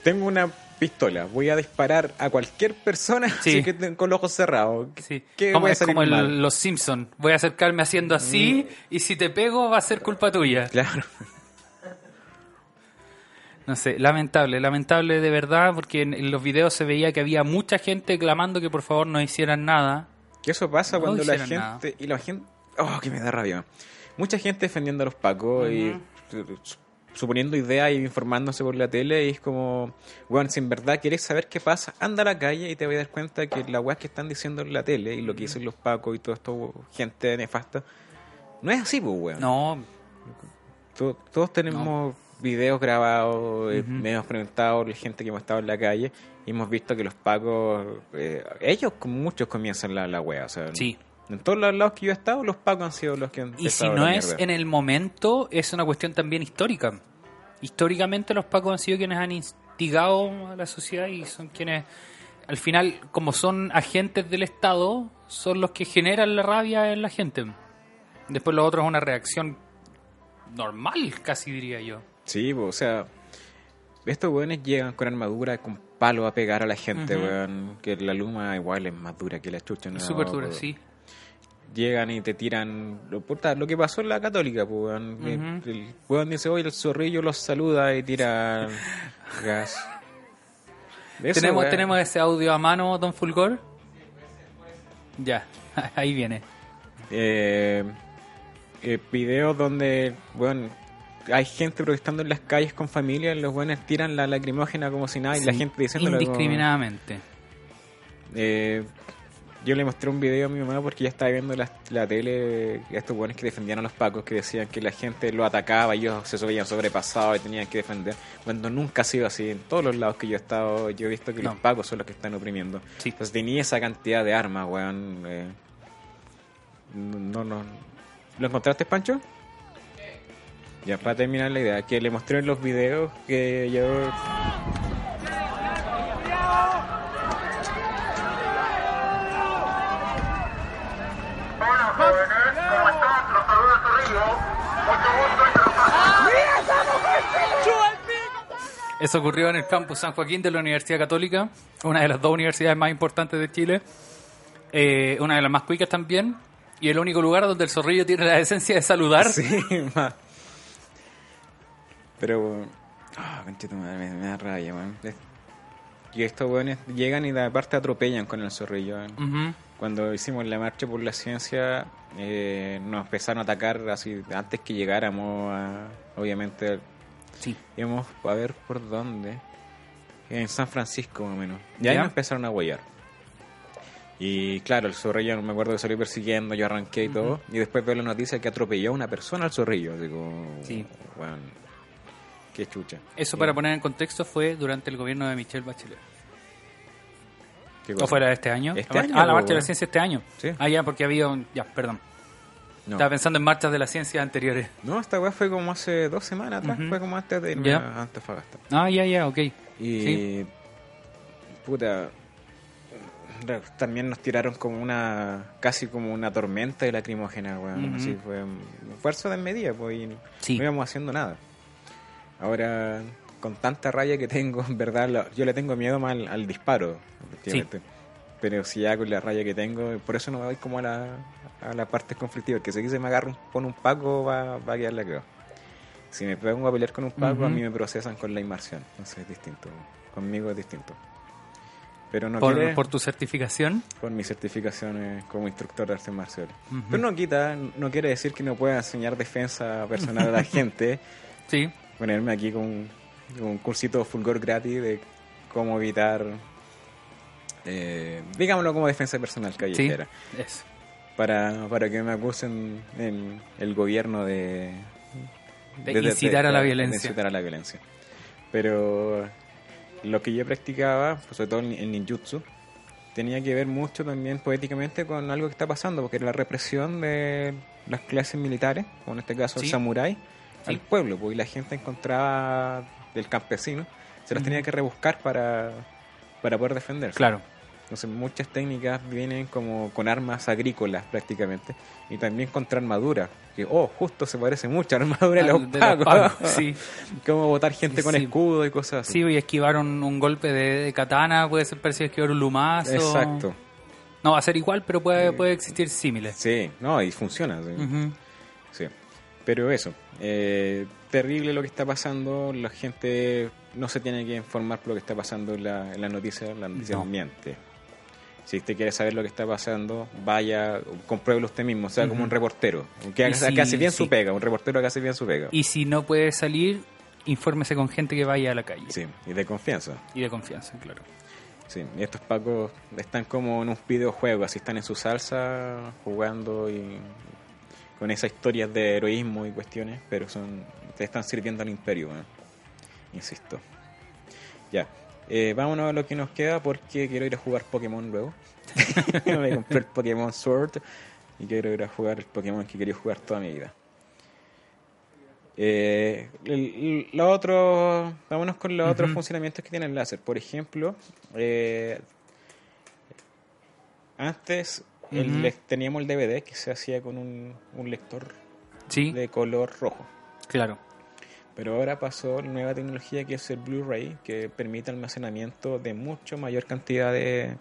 tengo una pistola, voy a disparar a cualquier persona así que con los ojos cerrados. Sí. ¿Cómo es como los Simpsons? Voy a acercarme haciendo así y si te pego va a ser culpa tuya. Claro. No sé, lamentable de verdad, porque en los videos se veía que había mucha gente clamando que por favor no hicieran nada. Que eso pasa cuando la gente... Nada. Y la gente... Oh, que me da rabia. Mucha gente defendiendo a los pacos y... suponiendo ideas y informándose por la tele, y es como, bueno, si en verdad quieres saber qué pasa, anda a la calle y te vas a dar cuenta que las weas que están diciendo en la tele y lo que dicen los pacos y toda esta gente nefasta no es así, pues, weón. No. Todos tenemos videos grabados, medios presentados, la gente que hemos estado en la calle, y hemos visto que los pacos, ellos, muchos comienzan la wea, o sea... Sí. En todos los lados que yo he estado, los pacos han sido los que han... Y si no es en el momento, es una cuestión también histórica. Históricamente los pacos han sido quienes han instigado a la sociedad y son quienes, al final, como son agentes del Estado, son los que generan la rabia en la gente. Después lo otro es una reacción normal, casi diría yo. Sí, o sea, estos weones llegan con armadura, con palo a pegar a la gente, weón. Que la luma igual es más dura que la chucha, ¿no? Es súper dura, sí. Llegan y te tiran lo que pasó en la Católica, pues, el weón dice, oye, el zorrillo los saluda y tiran gas. Eso, ¿Tenemos ese audio a mano, don Fulgor? Ya, ahí viene. Videos donde, bueno, hay gente protestando en las calles con familia, los weones tiran la lacrimógena como si nada, y la gente diciéndolo indiscriminadamente. Yo le mostré un video a mi mamá porque ella estaba viendo la tele, estos hueones que defendían a los pacos, que decían que la gente lo atacaba y ellos se veían sobrepasados y tenían que defender, cuando nunca ha sido así. En todos los lados que yo he estado, yo he visto que los pacos son los que están oprimiendo. Sí. Entonces tenía esa cantidad de armas, weón. No. ¿Lo encontraste, Pancho? Sí. Ya, para terminar la idea, que le mostré en los videos que yo... Eso ocurrió en el campus San Joaquín de la Universidad Católica, una de las dos universidades más importantes de Chile, una de las más cuicas también, y el único lugar donde el zorrillo tiene la esencia de saludar. Sí, ma. Pero, ah, conchito, madre, me da rabia, man. Y estos weones llegan y de aparte atropellan con el zorrillo. Uh-huh. Cuando hicimos la marcha por la ciencia, nos empezaron a atacar así antes que llegáramos, obviamente. Sí. Íbamos a ver por dónde. En San Francisco, más o menos. Y ahí nos empezaron a huellar. Y claro, el zorrillo, me acuerdo que salió persiguiendo, yo arranqué y uh-huh. todo. Y después veo la noticia que atropelló a una persona al zorrillo. Digo, sí. Bueno, qué chucha. Eso, para poner en contexto, fue durante el gobierno de Michelle Bachelet. ¿O fuera de este año? ¿Este año? Ah, la marcha de la ciencia este año. ¿Sí? Ah, ya, porque había un... Ya, perdón. No. Estaba pensando en marchas de la ciencia anteriores. No, esta weá fue como hace 2 semanas atrás, uh-huh. fue como antes de irme a Antofagasta. Ah, ya, ok. Y... ¿sí? Puta... También nos tiraron como una... Casi como una tormenta de lacrimógena, weá. Uh-huh. Así fue... Esfuerzo de medida, pues, y sí. No íbamos haciendo nada. Ahora... con tanta raya que tengo, en verdad, yo le tengo miedo más al disparo, efectivamente. Sí. Pero si ya con la raya que tengo, por eso no me voy como a la parte conflictiva, que si se me agarra con un paco va a quedar la cagada. Si me pongo a pelear con un paco, uh-huh. a mí me procesan con la inmersión, entonces es distinto, conmigo es distinto. Pero no ¿Por tu certificación? Por mi certificación como instructor de artes marciales. Uh-huh. Pero no quiere decir que no pueda enseñar defensa personal a la gente. Sí. Ponerme aquí con... un cursito Fulgor gratis de cómo evitar, digámoslo como defensa personal callejera. Sí, eso. Para que me acusen en el gobierno de incitar a la violencia. De incitar a la violencia. Pero lo que yo practicaba, pues, sobre todo el ninjutsu, tenía que ver mucho también poéticamente con algo que está pasando, porque era la represión de las clases militares, como en este caso sí. el samurái, sí. al pueblo, porque la gente encontraba... del campesino, se las tenía que rebuscar para poder defenderse. Claro. Entonces muchas técnicas vienen como con armas agrícolas prácticamente, y también contra armadura, que justo se parece mucho a la armadura de los pagos. Sí. Como botar gente con escudo y cosas así. Sí, y esquivar un golpe de katana, puede ser parecido a esquivar un lumazo. Exacto. No va a ser igual, pero puede existir símiles. Sí, no, y funciona. Sí. Uh-huh. Sí. Pero eso, terrible lo que está pasando, la gente no se tiene que informar por lo que está pasando en las noticias, las noticias mienten. Si usted quiere saber lo que está pasando, vaya, compruébelo usted mismo, sea como un reportero, que hace bien su pega, un reportero que hace bien su pega. Y si no puede salir, infórmese con gente que vaya a la calle. Sí, y de confianza. Y de confianza, claro. Sí, y estos pacos están como en un videojuego, así están en su salsa, jugando y... con esas historias de heroísmo y cuestiones, pero te están sirviendo al imperio, ¿eh? Insisto. Ya, vámonos a lo que nos queda, porque quiero ir a jugar Pokémon luego. Me compré el Pokémon Sword y quiero ir a jugar el Pokémon que quería jugar toda mi vida. Vámonos con los otros funcionamientos que tiene el láser. Por ejemplo, antes... teníamos el DVD que se hacía con un lector de color rojo. Claro. Pero ahora pasó nueva tecnología que es el Blu-ray, que permite almacenamiento de mucho mayor cantidad de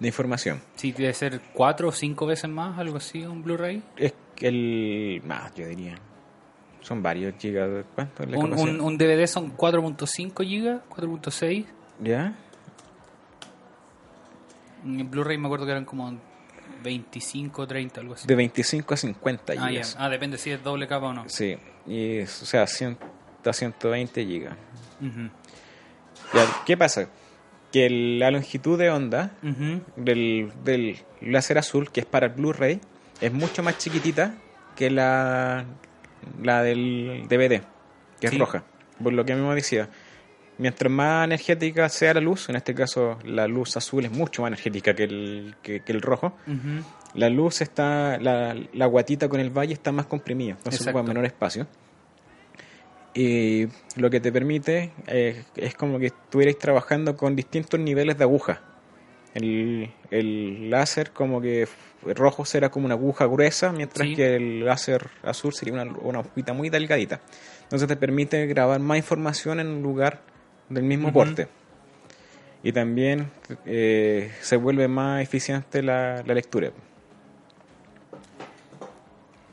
información. Sí, debe ser 4 o 5 veces más, algo así, un Blu-ray. Es que más, yo diría. Son varios gigas. ¿Cuánto le conocí? Un DVD son 4.5 gigas, 4.6. ¿Ya? En Blu-ray me acuerdo que eran como 25, 30, algo así. De 25 a 50 GB. Depende si es doble capa o no. Sí, y es, o sea, 100 a 120 GB. Uh-huh. ¿Qué pasa? Que la longitud de onda del láser azul, que es para el Blu-ray, es mucho más chiquitita que la del DVD, que es roja, por lo que mismo decía. Mientras más energética sea la luz, en este caso la luz azul es mucho más energética que el rojo, la luz está, la guatita con el valle está más comprimida, entonces ocupa menor espacio. Y lo que te permite es como que estuvierais trabajando con distintos niveles de aguja. El láser como que rojo será como una aguja gruesa, mientras que el láser azul sería una agujita muy delgadita. Entonces te permite grabar más información en un lugar del mismo porte. Y también se vuelve más eficiente la lectura.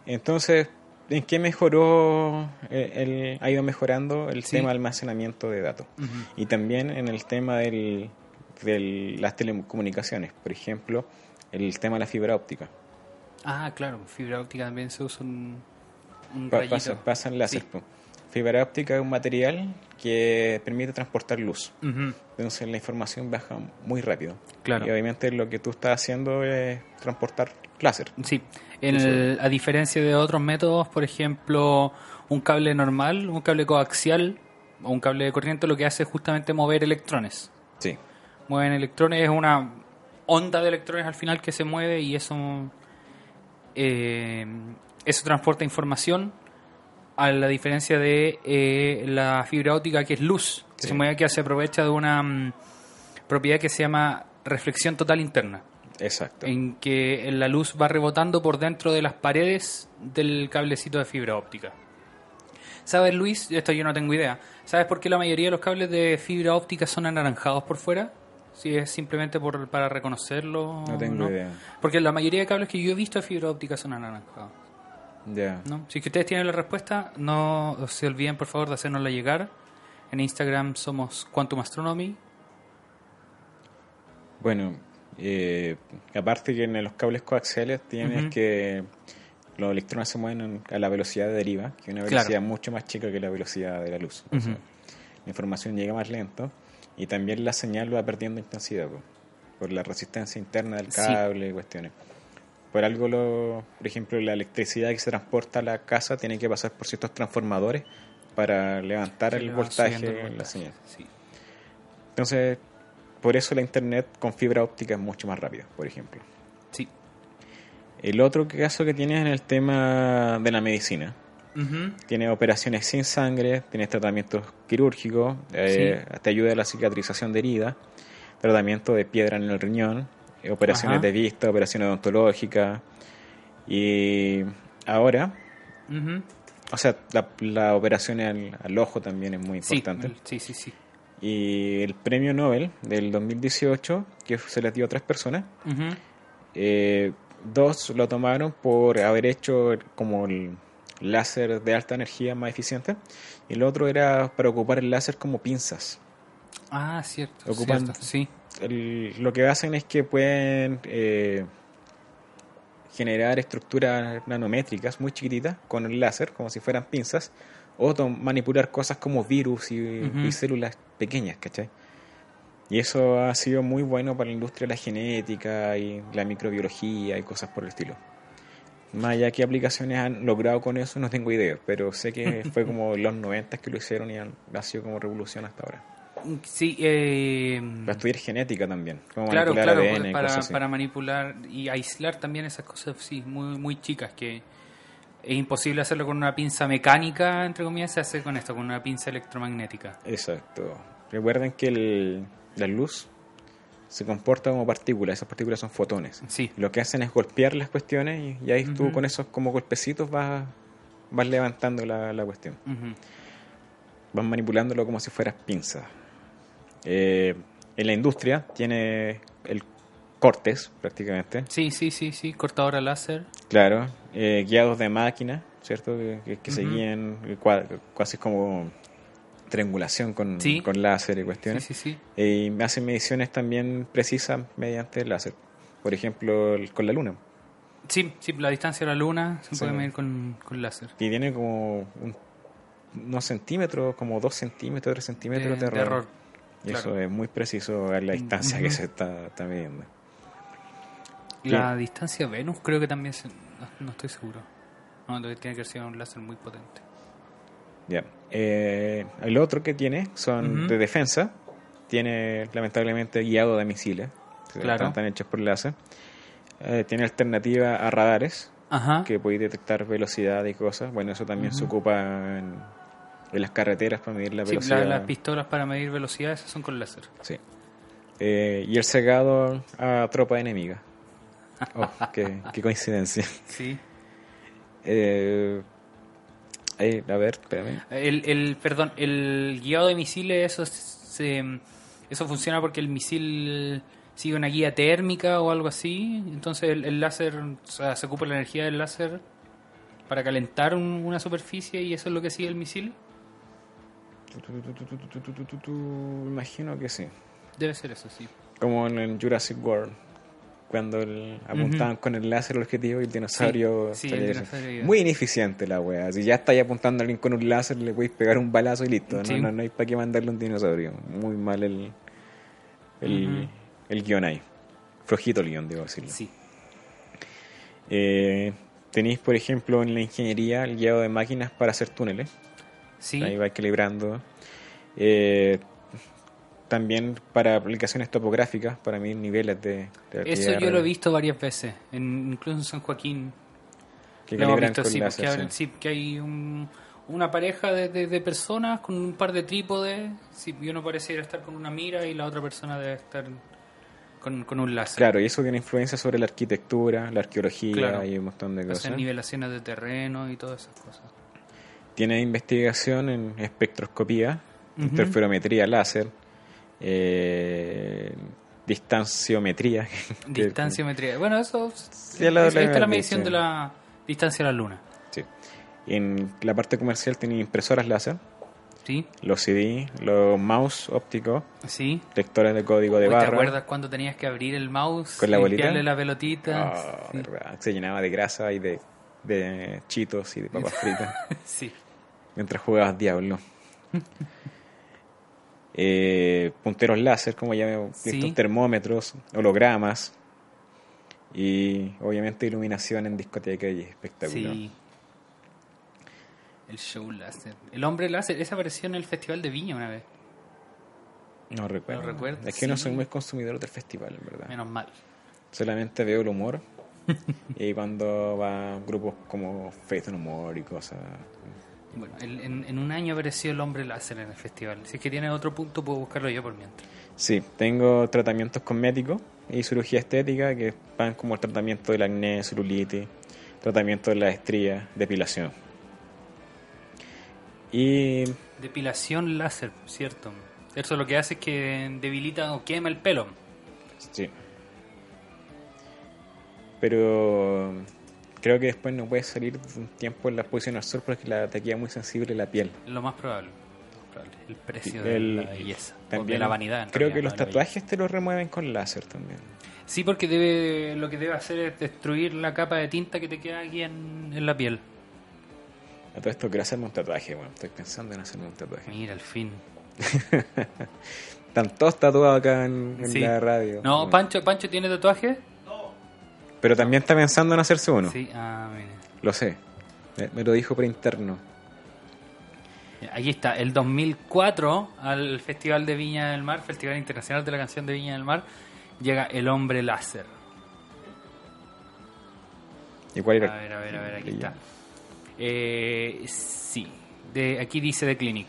Entonces, ¿en qué mejoró? Ha ido mejorando el tema del almacenamiento de datos. Y también en el tema de las telecomunicaciones, por ejemplo, el tema de la fibra óptica. Ah, claro, fibra óptica también se usa un rayito. Pasa en láser. Sí. Fibra óptica es un material que permite transportar luz. Entonces la información baja muy rápido. Claro. Y obviamente lo que tú estás haciendo es transportar láser. Sí. A diferencia de otros métodos, por ejemplo, un cable normal, un cable coaxial o un cable de corriente, lo que hace es justamente mover electrones. Sí. Mueven electrones, es una onda de electrones al final que se mueve, y eso transporta información, a la diferencia de la fibra óptica, que es luz, que se mueve, que se aprovecha de una propiedad que se llama reflexión total interna. Exacto. En que la luz va rebotando por dentro de las paredes del cablecito de fibra óptica. ¿Sabes, Luis? Esto yo no tengo idea. ¿Sabes por qué la mayoría de los cables de fibra óptica son anaranjados por fuera? Si es simplemente para reconocerlo. No tengo idea. Porque la mayoría de cables que yo he visto de fibra óptica son anaranjados. Yeah. ¿No? Si es que ustedes tienen la respuesta, no se olviden por favor de hacérnosla llegar. En Instagram somos Quantum Astronomy. Bueno, aparte que en los cables coaxiales tienes que los electrones se mueven a la velocidad de deriva, que es una velocidad mucho más chica que la velocidad de la luz. O sea, la información llega más lento, y también la señal va perdiendo intensidad por la resistencia interna del cable y cuestiones. Por algo, por ejemplo, la electricidad que se transporta a la casa tiene que pasar por ciertos transformadores para levantar el voltaje de la señal. Sí. Entonces, por eso la internet con fibra óptica es mucho más rápida, por ejemplo. Sí. El otro caso que tienes en el tema de la medicina. Tienes operaciones sin sangre, tienes tratamientos quirúrgicos, te ayuda a la cicatrización de heridas, tratamiento de piedra en el riñón, operaciones de vista, operaciones odontológicas. Y ahora o sea, la operación al ojo también es muy importante. Sí. Y el premio Nobel del 2018 que se les dio a 3 personas, 2 lo tomaron por haber hecho como el láser de alta energía más eficiente, y el otro era para ocupar el láser como pinzas. Ah, cierto. Ocupan cierto, sí. Lo que hacen es que pueden generar estructuras nanométricas muy chiquititas con el láser, como si fueran pinzas, o manipular cosas como virus y células pequeñas, ¿cachai? Y eso ha sido muy bueno para la industria de la genética y la microbiología y cosas por el estilo. Más allá que aplicaciones han logrado con eso, no tengo idea, pero sé que fue como los 90 que lo hicieron y ha sido como revolución hasta ahora. Sí, para estudiar genética también, como manipular ADN, para manipular y aislar también esas cosas, sí, muy, muy chicas, que es imposible hacerlo con una pinza mecánica, entre comillas, se hace con esto, con una pinza electromagnética. Exacto. Recuerden que la luz se comporta como partículas, esas partículas son fotones. Sí. Lo que hacen es golpear las cuestiones y ahí tú con esos como golpecitos vas levantando la cuestión. Vas manipulándolo como si fueras pinzas. En la industria tiene el cortes prácticamente. Sí, cortadora láser. Claro, guiados de máquina, ¿cierto? Que se guían casi como triangulación con láser y cuestiones. Sí. Y hacen mediciones también precisas mediante el láser. Por ejemplo, con la luna. Sí, la distancia a la luna se puede medir con láser. Y tiene como unos centímetros, como 2 centímetros, 3 centímetros de error. Y eso es muy preciso a la distancia que se está midiendo. La distancia a Venus creo que también, no estoy seguro. No, entonces tiene que ser un láser muy potente. Ya. El otro que tiene son de defensa. Tiene lamentablemente guiado de misiles. Claro. Están hechos por láser. Tiene alternativa a radares. Ajá. Que podéis detectar velocidad y cosas. Bueno, eso también se ocupa en las carreteras para medir la velocidad. Las pistolas para medir velocidad, esas son con láser. Sí. y el cegado a tropa enemiga. Oh, qué coincidencia. Sí. A ver, espérame. El guiado de misiles, eso funciona porque el misil sigue una guía térmica o algo así. Entonces el láser, o sea, se ocupa la energía del láser para calentar una superficie y eso es lo que sigue el misil. Imagino que sí. Debe ser eso, sí. Como en el Jurassic World, cuando apuntaban con el láser al objetivo y el dinosaurio... Sí, el dinosaurio. Muy ineficiente la wea. Si ya estáis apuntando a alguien con un láser, le podéis pegar un balazo y listo. Sí. No hay para qué mandarle un dinosaurio. Muy mal el guión ahí. Flojito el guión, debo decirlo. Sí. Tenéis, por ejemplo, en la ingeniería el guiado de máquinas para hacer túneles. Sí. Ahí va equilibrando. También para aplicaciones topográficas, para medir niveles de eso yo lo he visto varias veces, incluso en San Joaquín. Que lo hemos visto, sí, láser, que hay una pareja de personas con un par de trípodes, sí, y uno pareciera estar con una mira y la otra persona debe estar con un láser. Claro, y eso tiene influencia sobre la arquitectura, la arqueología, claro, y un montón de cosas. Nivelaciones de terreno y todas esas cosas. Tiene investigación en espectroscopía, interferometría láser, distanciometría. Distanciometría. Bueno, eso sí, es la medición de la distancia a la luna. Sí. En la parte comercial tiene impresoras láser, sí, los CD, los mouse ópticos, sí, lectores de código de barra. ¿Te acuerdas cuando tenías que abrir el mouse, con la bolita, la pelotita? Oh, sí. Se llenaba de grasa y de chitos y de papas fritas. Sí. Mientras jugabas Diablo. Punteros láser, como llaman, sí, termómetros, hologramas y obviamente iluminación en discoteca y espectáculo. Sí. El show láser. El hombre láser, esa apareció en el Festival de Viña una vez. No recuerdo. Es que sí, no soy muy consumidor del festival, en verdad. Menos mal. Solamente veo el humor. Y cuando va grupos como Faith en Humor y cosas. Bueno, en un año apareció el hombre láser en el festival. Si es que tienes otro punto, puedo buscarlo yo por mientras. Sí, tengo tratamientos cosméticos y cirugía estética, que van como el tratamiento del acné, celulitis, tratamiento de las estrías, depilación. Y depilación láser, cierto. Eso lo que hace es que debilita o quema el pelo. Sí. Pero creo que después no puedes salir un tiempo en la exposición al sol porque te queda muy sensible la piel. Lo más probable. El precio de la belleza. También de la vanidad. Creo que los tatuajes te los remueven con láser también. Sí, porque lo que debe hacer es destruir la capa de tinta que te queda aquí en la piel. A todo esto quiero hacerme un tatuaje. Bueno, estoy pensando en hacerme un tatuaje. Mira, al fin. Están todos tatuados acá en sí, la radio. No, bueno. ¿Pancho tiene tatuajes? Pero también está pensando en hacerse uno. Sí, mira. Lo sé. Me lo dijo por interno. Aquí está, el 2004 al Festival de Viña del Mar, Festival Internacional de la Canción de Viña del Mar, llega el hombre láser. ¿Y cuál era? A ver, aquí está. Sí, aquí dice The Clinic.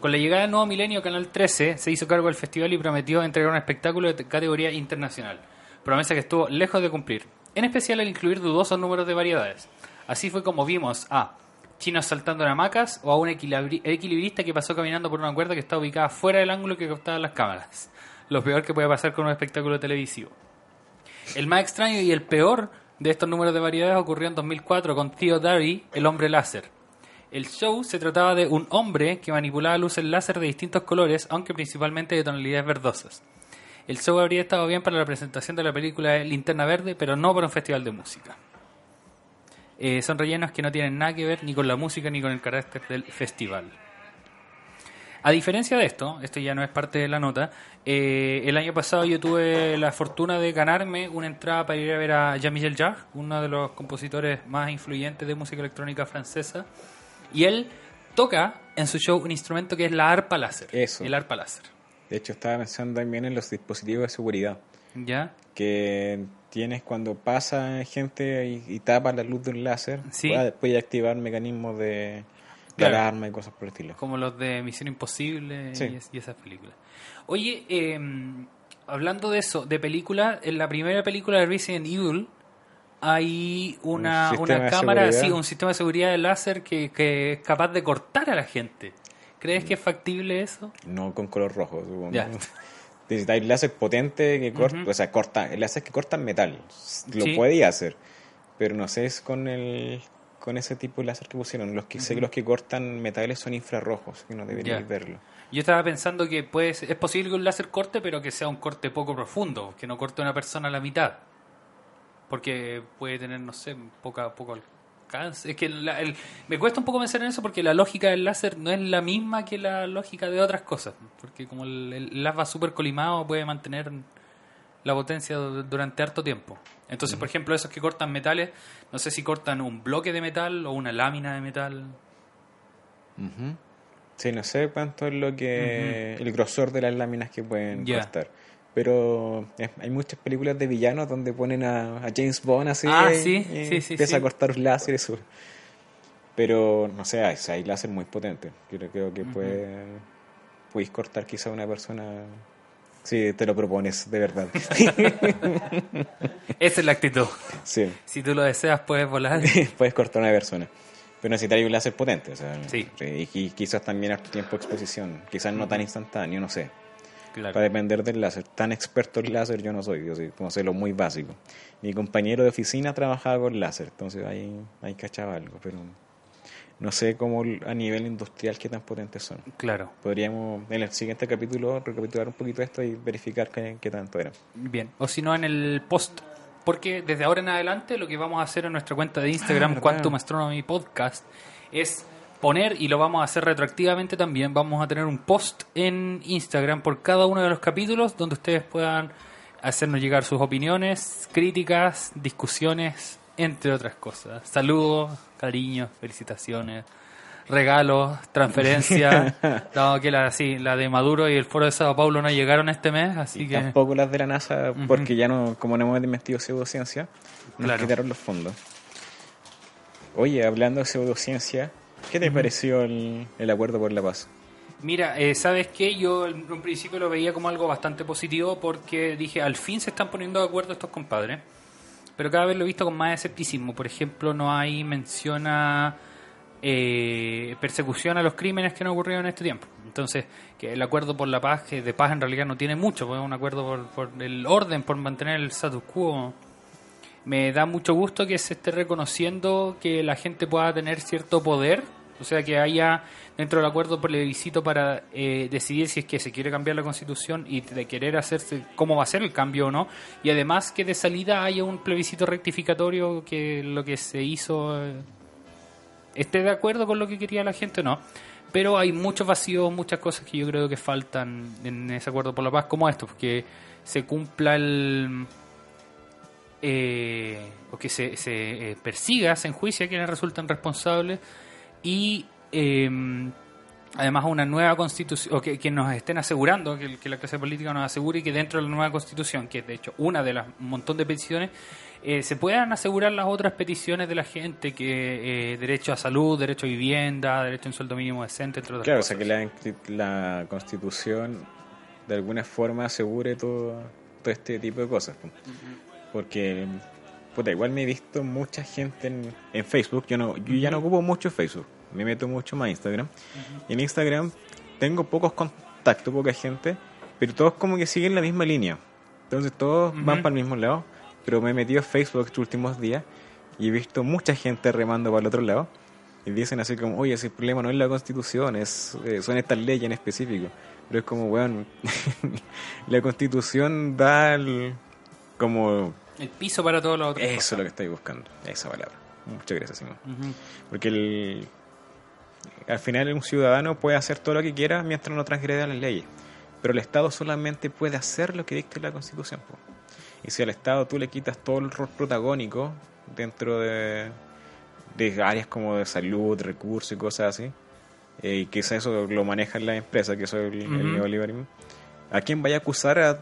Con la llegada del nuevo milenio, Canal 13 se hizo cargo del festival y prometió entregar un espectáculo de categoría internacional. Promesa que estuvo lejos de cumplir, en especial al incluir dudosos números de variedades. Así fue como vimos a chinos saltando en hamacas o a un equilibrista que pasó caminando por una cuerda que está ubicada fuera del ángulo que captaban las cámaras. Lo peor que puede pasar con un espectáculo televisivo. El más extraño y el peor de estos números de variedades ocurrió en 2004 con Theo Dari, el hombre láser. El show se trataba de un hombre que manipulaba luces láser de distintos colores, aunque principalmente de tonalidades verdosas. El show habría estado bien para la presentación de la película Linterna Verde, pero no para un festival de música. Son rellenos que no tienen nada que ver ni con la música ni con el carácter del festival. A diferencia de esto ya no es parte de la nota, el año pasado yo tuve la fortuna de ganarme una entrada para ir a ver a Jean-Michel Jarre, uno de los compositores más influyentes de música electrónica francesa, y él toca en su show un instrumento que es la arpa láser. Eso. El arpa láser. De hecho, estaba pensando también en los dispositivos de seguridad. ¿Ya? Que tienes cuando pasa gente y tapa la luz de un láser, ¿sí? Puede activar mecanismos de, claro, alarma y cosas por el estilo. Como los de Misión Imposible, sí, y esas películas. Oye, hablando de eso, de película, en la primera película de Resident Evil hay una cámara, sí, un sistema de seguridad de láser que es capaz de cortar a la gente. ¿Crees que es factible eso? No, con color rojo, supongo. Ya. Necesitáis láser potente que corta, o sea, corta, el láser que corta metal. Lo podía hacer, pero no sé, es con ese tipo de láser que pusieron. Los que sé que los que cortan metales son infrarrojos, que no deberíais verlo. Yo estaba pensando que pues es posible que un láser corte, pero que sea un corte poco profundo, que no corte a una persona a la mitad. Porque puede tener, no sé, poco alcance. Es que me cuesta un poco pensar en eso porque la lógica del láser no es la misma que la lógica de otras cosas. Porque como el láser va súper colimado, puede mantener la potencia durante harto tiempo. Entonces, por ejemplo, esos que cortan metales, no sé si cortan un bloque de metal o una lámina de metal. Sí, no sé cuánto es lo que el grosor de las láminas que pueden cortar. Pero hay muchas películas de villanos donde ponen a James Bond así empieza a cortar un láser eso. Pero no sé, hay láser muy potente. Yo creo que puedes cortar quizá una persona si te lo propones de verdad. Esa es la actitud. Sí. Si tú lo deseas puedes volar. Puedes cortar a una persona. Pero necesitaría un láser potente, o sea, y quizás también harto tiempo de exposición, quizás no tan instantáneo, no sé. Claro. Para depender del láser. Tan experto en láser yo no soy, yo sé lo muy básico. Mi compañero de oficina trabajaba con láser, entonces ahí cachaba algo, pero no sé cómo a nivel industrial qué tan potentes son. Claro. Podríamos en el siguiente capítulo recapitular un poquito esto y verificar qué tanto era. Bien, o si no en el post. Porque desde ahora en adelante lo que vamos a hacer en nuestra cuenta de Instagram, Quantum Astronomy Podcast, es poner, y lo vamos a hacer retroactivamente también, vamos a tener un post en Instagram por cada uno de los capítulos donde ustedes puedan hacernos llegar sus opiniones, críticas, discusiones, entre otras cosas. Saludos, cariños, felicitaciones, regalos, transferencias. No, que la de Maduro y el Foro de Sao Paulo no llegaron este mes, así que tampoco las de la NASA, porque ya no, como no hemos investigado pseudociencia, nos quitaron los fondos. Oye, hablando de pseudociencia, ¿qué te pareció el acuerdo por la paz? Mira, ¿sabes qué? Yo en un principio lo veía como algo bastante positivo porque dije, al fin se están poniendo de acuerdo estos compadres, pero cada vez lo he visto con más escepticismo. Por ejemplo, no hay mención a persecución a los crímenes que no ocurrieron en este tiempo. Entonces, que el acuerdo por la paz, que de paz en realidad no tiene mucho, porque es un acuerdo por el orden, por mantener el status quo. Me da mucho gusto que se esté reconociendo que la gente pueda tener cierto poder, o sea, que haya dentro del acuerdo plebiscito para decidir si es que se quiere cambiar la Constitución y de querer hacerse cómo va a ser el cambio o no, y además que de salida haya un plebiscito rectificatorio, que lo que se hizo esté de acuerdo con lo que quería la gente o no. Pero hay muchos vacíos, muchas cosas que yo creo que faltan en ese acuerdo por la paz, como esto, que se cumpla o que se persiga, se enjuicia a quienes resultan responsables, y además una nueva constitución, o que nos estén asegurando, que la clase política nos asegure que dentro de la nueva constitución, que es de hecho una de las montón de peticiones, se puedan asegurar las otras peticiones de la gente, que derecho a salud, derecho a vivienda, derecho a un sueldo mínimo decente, entre otras cosas. Claro, o sea que la constitución de alguna forma asegure todo este tipo de cosas. Porque puta, igual me he visto mucha gente en Facebook. Yo ya no ocupo mucho Facebook, me meto mucho más a Instagram. Y en Instagram tengo pocos contactos, poca gente, pero todos como que siguen la misma línea. Entonces todos van para el mismo lado. Pero me he metido a Facebook estos últimos días y he visto mucha gente remando para el otro lado. Y dicen así como, oye, ese problema no es la Constitución, son estas leyes en específico. Pero es como, bueno, la Constitución da como el piso para todos los otros. Eso es lo que estoy buscando, esa palabra. Muchas gracias, Simón. Porque al final un ciudadano puede hacer todo lo que quiera mientras no transgreda las leyes. Pero el Estado solamente puede hacer lo que dicte la Constitución, po. Y si al Estado tú le quitas todo el rol protagónico dentro de áreas como de salud, recursos y cosas así, y quizás eso lo manejan las empresas, que eso es el neoliberalismo, ¿a quién vaya a acusar a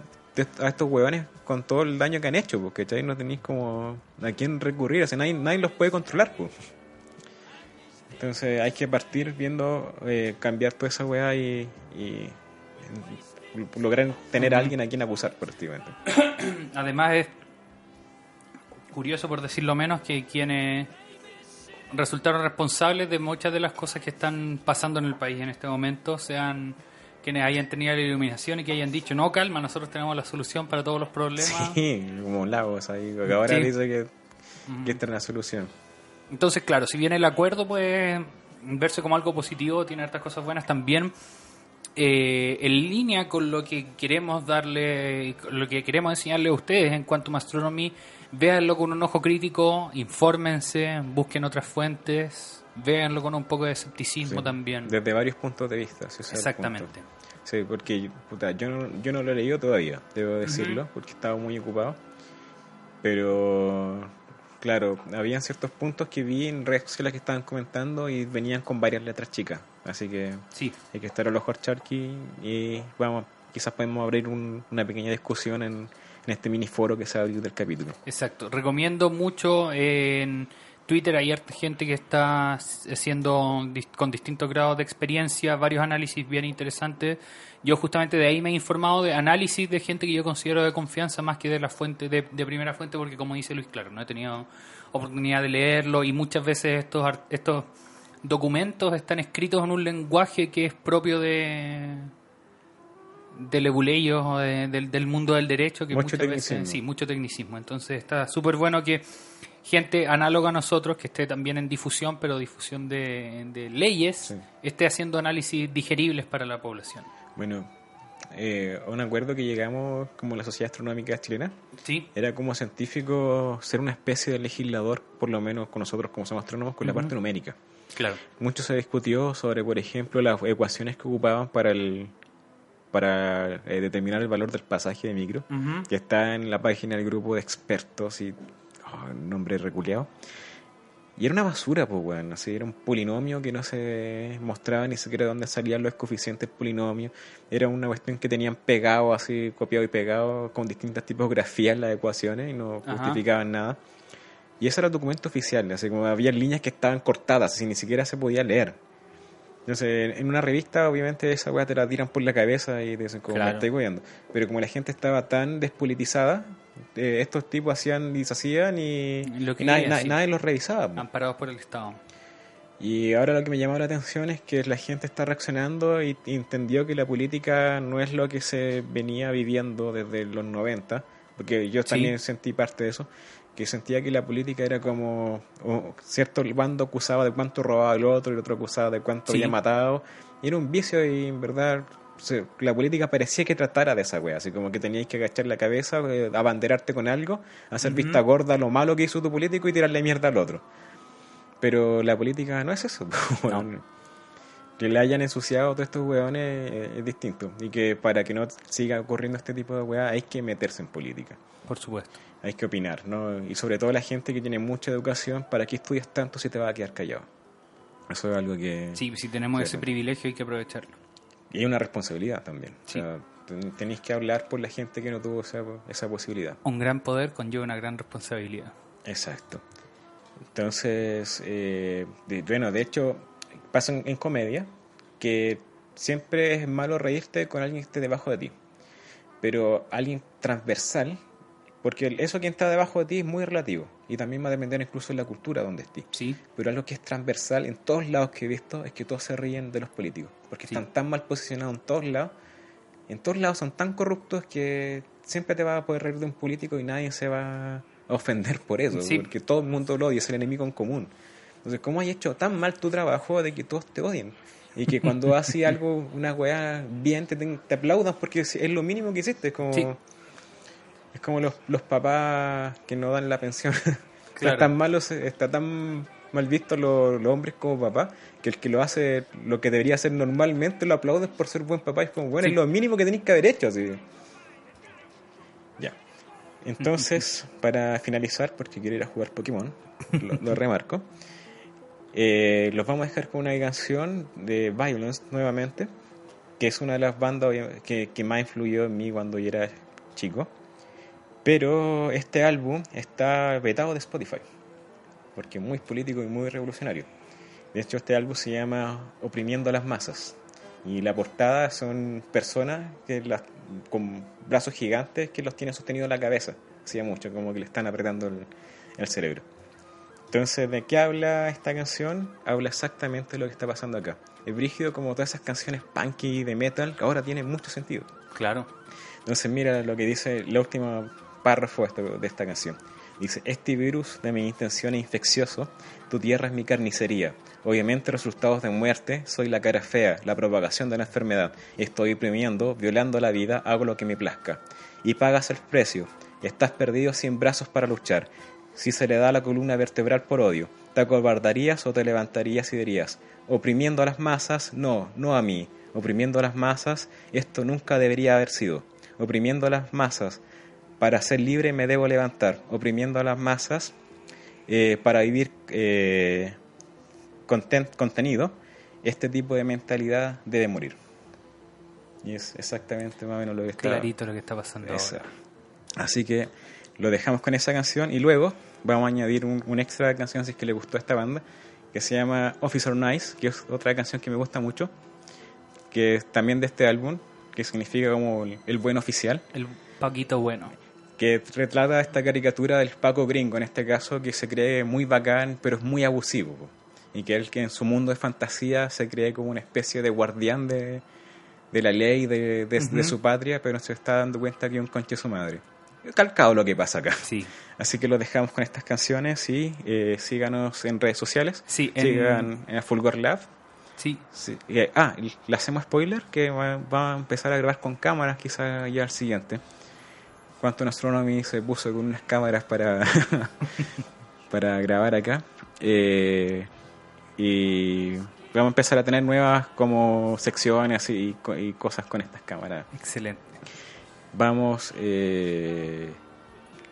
estos huevones con todo el daño que han hecho? Porque ahí no tenéis como a quién recurrir, así nadie los puede controlar, pues. Entonces hay que partir viendo cambiar toda esa hueá y lograr tener a alguien a quien acusar prácticamente. Además es curioso, por decirlo menos, que quienes resultaron responsables de muchas de las cosas que están pasando en el país en este momento sean quienes hayan tenido la iluminación y que hayan dicho: no, calma, nosotros tenemos la solución para todos los problemas. Sí, como Lagos ahí, que ahora sí dice que esta es la solución. Entonces, claro, si bien el acuerdo puede verse como algo positivo, tiene hartas cosas buenas, también en línea con lo que queremos darle, lo que queremos enseñarle a ustedes en Quantum Astronomy, véanlo con un ojo crítico, infórmense, busquen otras fuentes, véanlo con un poco de escepticismo también. Desde varios puntos de vista. Si exactamente. Sí, porque yo no lo he leído todavía, debo decirlo, porque estaba muy ocupado. Pero, claro, habían ciertos puntos que vi en redes sociales que estaban comentando y venían con varias letras chicas. Así que sí, hay que estar al ojo al charqui y vamos, quizás podemos abrir una pequeña discusión en este mini foro que se ha abierto del capítulo. Exacto. Recomiendo mucho en Twitter, hay gente que está haciendo con distintos grados de experiencia varios análisis bien interesantes. Yo justamente de ahí me he informado de análisis de gente que yo considero de confianza más que de la fuente de primera fuente, porque como dice Luis, claro, no he tenido oportunidad de leerlo y muchas veces estos documentos están escritos en un lenguaje que es propio de lebuleyo o del mundo del derecho, que mucho tecnicismo. Veces, sí, mucho tecnicismo. Entonces está súper bueno que gente análoga a nosotros, que esté también en difusión, pero difusión de leyes, esté haciendo análisis digeribles para la población. Bueno, un acuerdo que llegamos como la Sociedad Astronómica Chilena, era como científicos ser una especie de legislador, por lo menos con nosotros como somos astrónomos, con la parte numérica. Claro. Mucho se discutió sobre, por ejemplo, las ecuaciones que ocupaban para determinar el valor del pasaje de micro, que está en la página del grupo de expertos y nombre reculeado. Y era una basura, pues, bueno, así, era un polinomio que no se mostraba ni siquiera de dónde salían los coeficientes polinomios. Era una cuestión que tenían pegado, así, copiado y pegado, con distintas tipografías las ecuaciones y no justificaban nada. Y ese era el documento oficial, así como había líneas que estaban cortadas, así ni siquiera se podía leer. Entonces, en una revista, obviamente, esa weá te la tiran por la cabeza y te dicen, como me estoy cuidando. Pero como la gente estaba tan despolitizada, estos tipos hacían y deshacían y nadie los revisaba. Amparados por el Estado. Y ahora lo que me llamó la atención es que la gente está reaccionando y entendió que la política no es lo que se venía viviendo desde los 90, porque yo también sentí parte de eso, que sentía que la política era como cierto bando acusaba de cuánto robaba el otro y el otro acusaba de cuánto había matado, y era un vicio y en verdad la política parecía que tratara de esa wea, así como que teníais que agachar la cabeza, abanderarte con algo, hacer vista gorda a lo malo que hizo tu político y tirarle mierda al otro. Pero la política no es eso. No. Que le hayan ensuciado a todos estos weones es distinto, y que para que no siga ocurriendo este tipo de weas hay que meterse en política. Por supuesto. Hay que opinar, ¿no? Y sobre todo la gente que tiene mucha educación, ¿para qué estudias tanto si te vas a quedar callado? Eso es algo que... Sí, si tenemos ese privilegio hay que aprovecharlo. Y hay una responsabilidad también. Sí. O sea, tenéis que hablar por la gente que no tuvo esa posibilidad. Un gran poder conlleva una gran responsabilidad. Exacto. Entonces, bueno, de hecho, pasa en comedia que siempre es malo reírte con alguien que esté debajo de ti. Pero alguien transversal... Porque eso que está debajo de ti es muy relativo y también va a depender incluso de la cultura donde estés. Sí. Pero algo que es transversal en todos lados que he visto es que todos se ríen de los políticos, porque están tan mal posicionados en todos lados son tan corruptos que siempre te vas a poder reír de un político y nadie se va a ofender por eso, porque todo el mundo lo odia, es el enemigo en común. Entonces, ¿cómo has hecho tan mal tu trabajo de que todos te odien? Y que cuando haces algo, una weá bien, te aplaudan porque es lo mínimo que hiciste, es como... Sí. Es como los papás que no dan la pensión. Claro. O sea, está tan mal visto los hombres como papás, que el que lo hace, lo que debería hacer normalmente, lo aplaudes por ser buen papá. Y es como, bueno, es lo mínimo que tenéis que haber hecho. Así. Ya. Entonces, para finalizar, porque quiero ir a jugar Pokémon, lo remarco, los vamos a dejar con una canción de Violence nuevamente, que es una de las bandas que más influyó en mí cuando yo era chico. Pero este álbum está vetado de Spotify, porque es muy político y muy revolucionario. De hecho, este álbum se llama Oprimiendo a las Masas. Y la portada son personas que con brazos gigantes que los tienen sostenidos en la cabeza. Hacía mucho, como que le están apretando el cerebro. Entonces, ¿de qué habla esta canción? Habla exactamente de lo que está pasando acá. Es brígido como todas esas canciones punky de metal, que ahora tienen mucho sentido. Claro. Entonces, mira lo que dice el último párrafo de esta canción. Dice: este virus de mi intención es infeccioso, tu tierra es mi carnicería. Obviamente resultados de muerte, soy la cara fea, la propagación de la enfermedad. Estoy oprimiendo, violando la vida, hago lo que me plazca. Y pagas el precio, estás perdido sin brazos para luchar. Si se le da la columna vertebral por odio, ¿te acobardarías o te levantarías y dirías: oprimiendo a las masas, no, no a mí, oprimiendo a las masas, esto nunca debería haber sido, oprimiendo a las masas, para ser libre me debo levantar, oprimiendo a las masas, para vivir contenido, este tipo de mentalidad debe morir? Y es exactamente más o menos lo que está... Clarito lo que está pasando ahora. Así que lo dejamos con esa canción y luego vamos a añadir un extra de canción si es que le gustó a esta banda, que se llama Officer Nice, que es otra canción que me gusta mucho, que es también de este álbum, que significa como el buen oficial. El Paquito bueno. Que retrata esta caricatura del Paco gringo, en este caso, que se cree muy bacán, pero es muy abusivo. Y que él, que en su mundo de fantasía, se cree como una especie de guardián de la ley, de su patria, pero se está dando cuenta que es un conche su madre. Calcado lo que pasa acá. Sí. Así que los dejamos con estas canciones y síganos en redes sociales. Sí, sigan en Fulgor Lab. Sí. Sí. ¿Le hacemos spoiler? Que va a empezar a grabar con cámaras quizás ya al siguiente. Quantum Astronomy se puso con unas cámaras para grabar acá. Y vamos a empezar a tener nuevas como secciones y cosas con estas cámaras. Excelente. Vamos...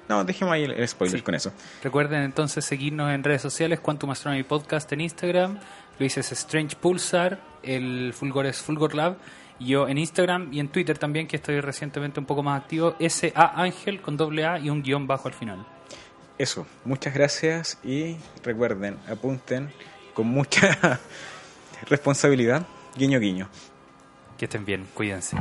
No, dejemos ahí el spoiler con eso. Recuerden entonces seguirnos en redes sociales, Quantum Astronomy Podcast en Instagram, Luis es Strange Pulsar, el Fulgor es Fulgor Lab, yo en Instagram y en Twitter también, que estoy recientemente un poco más activo, S.A. Ángel con AA y un guión bajo al final. Eso, muchas gracias y recuerden, apunten con mucha responsabilidad, guiño guiño. Que estén bien, cuídense.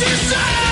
desire.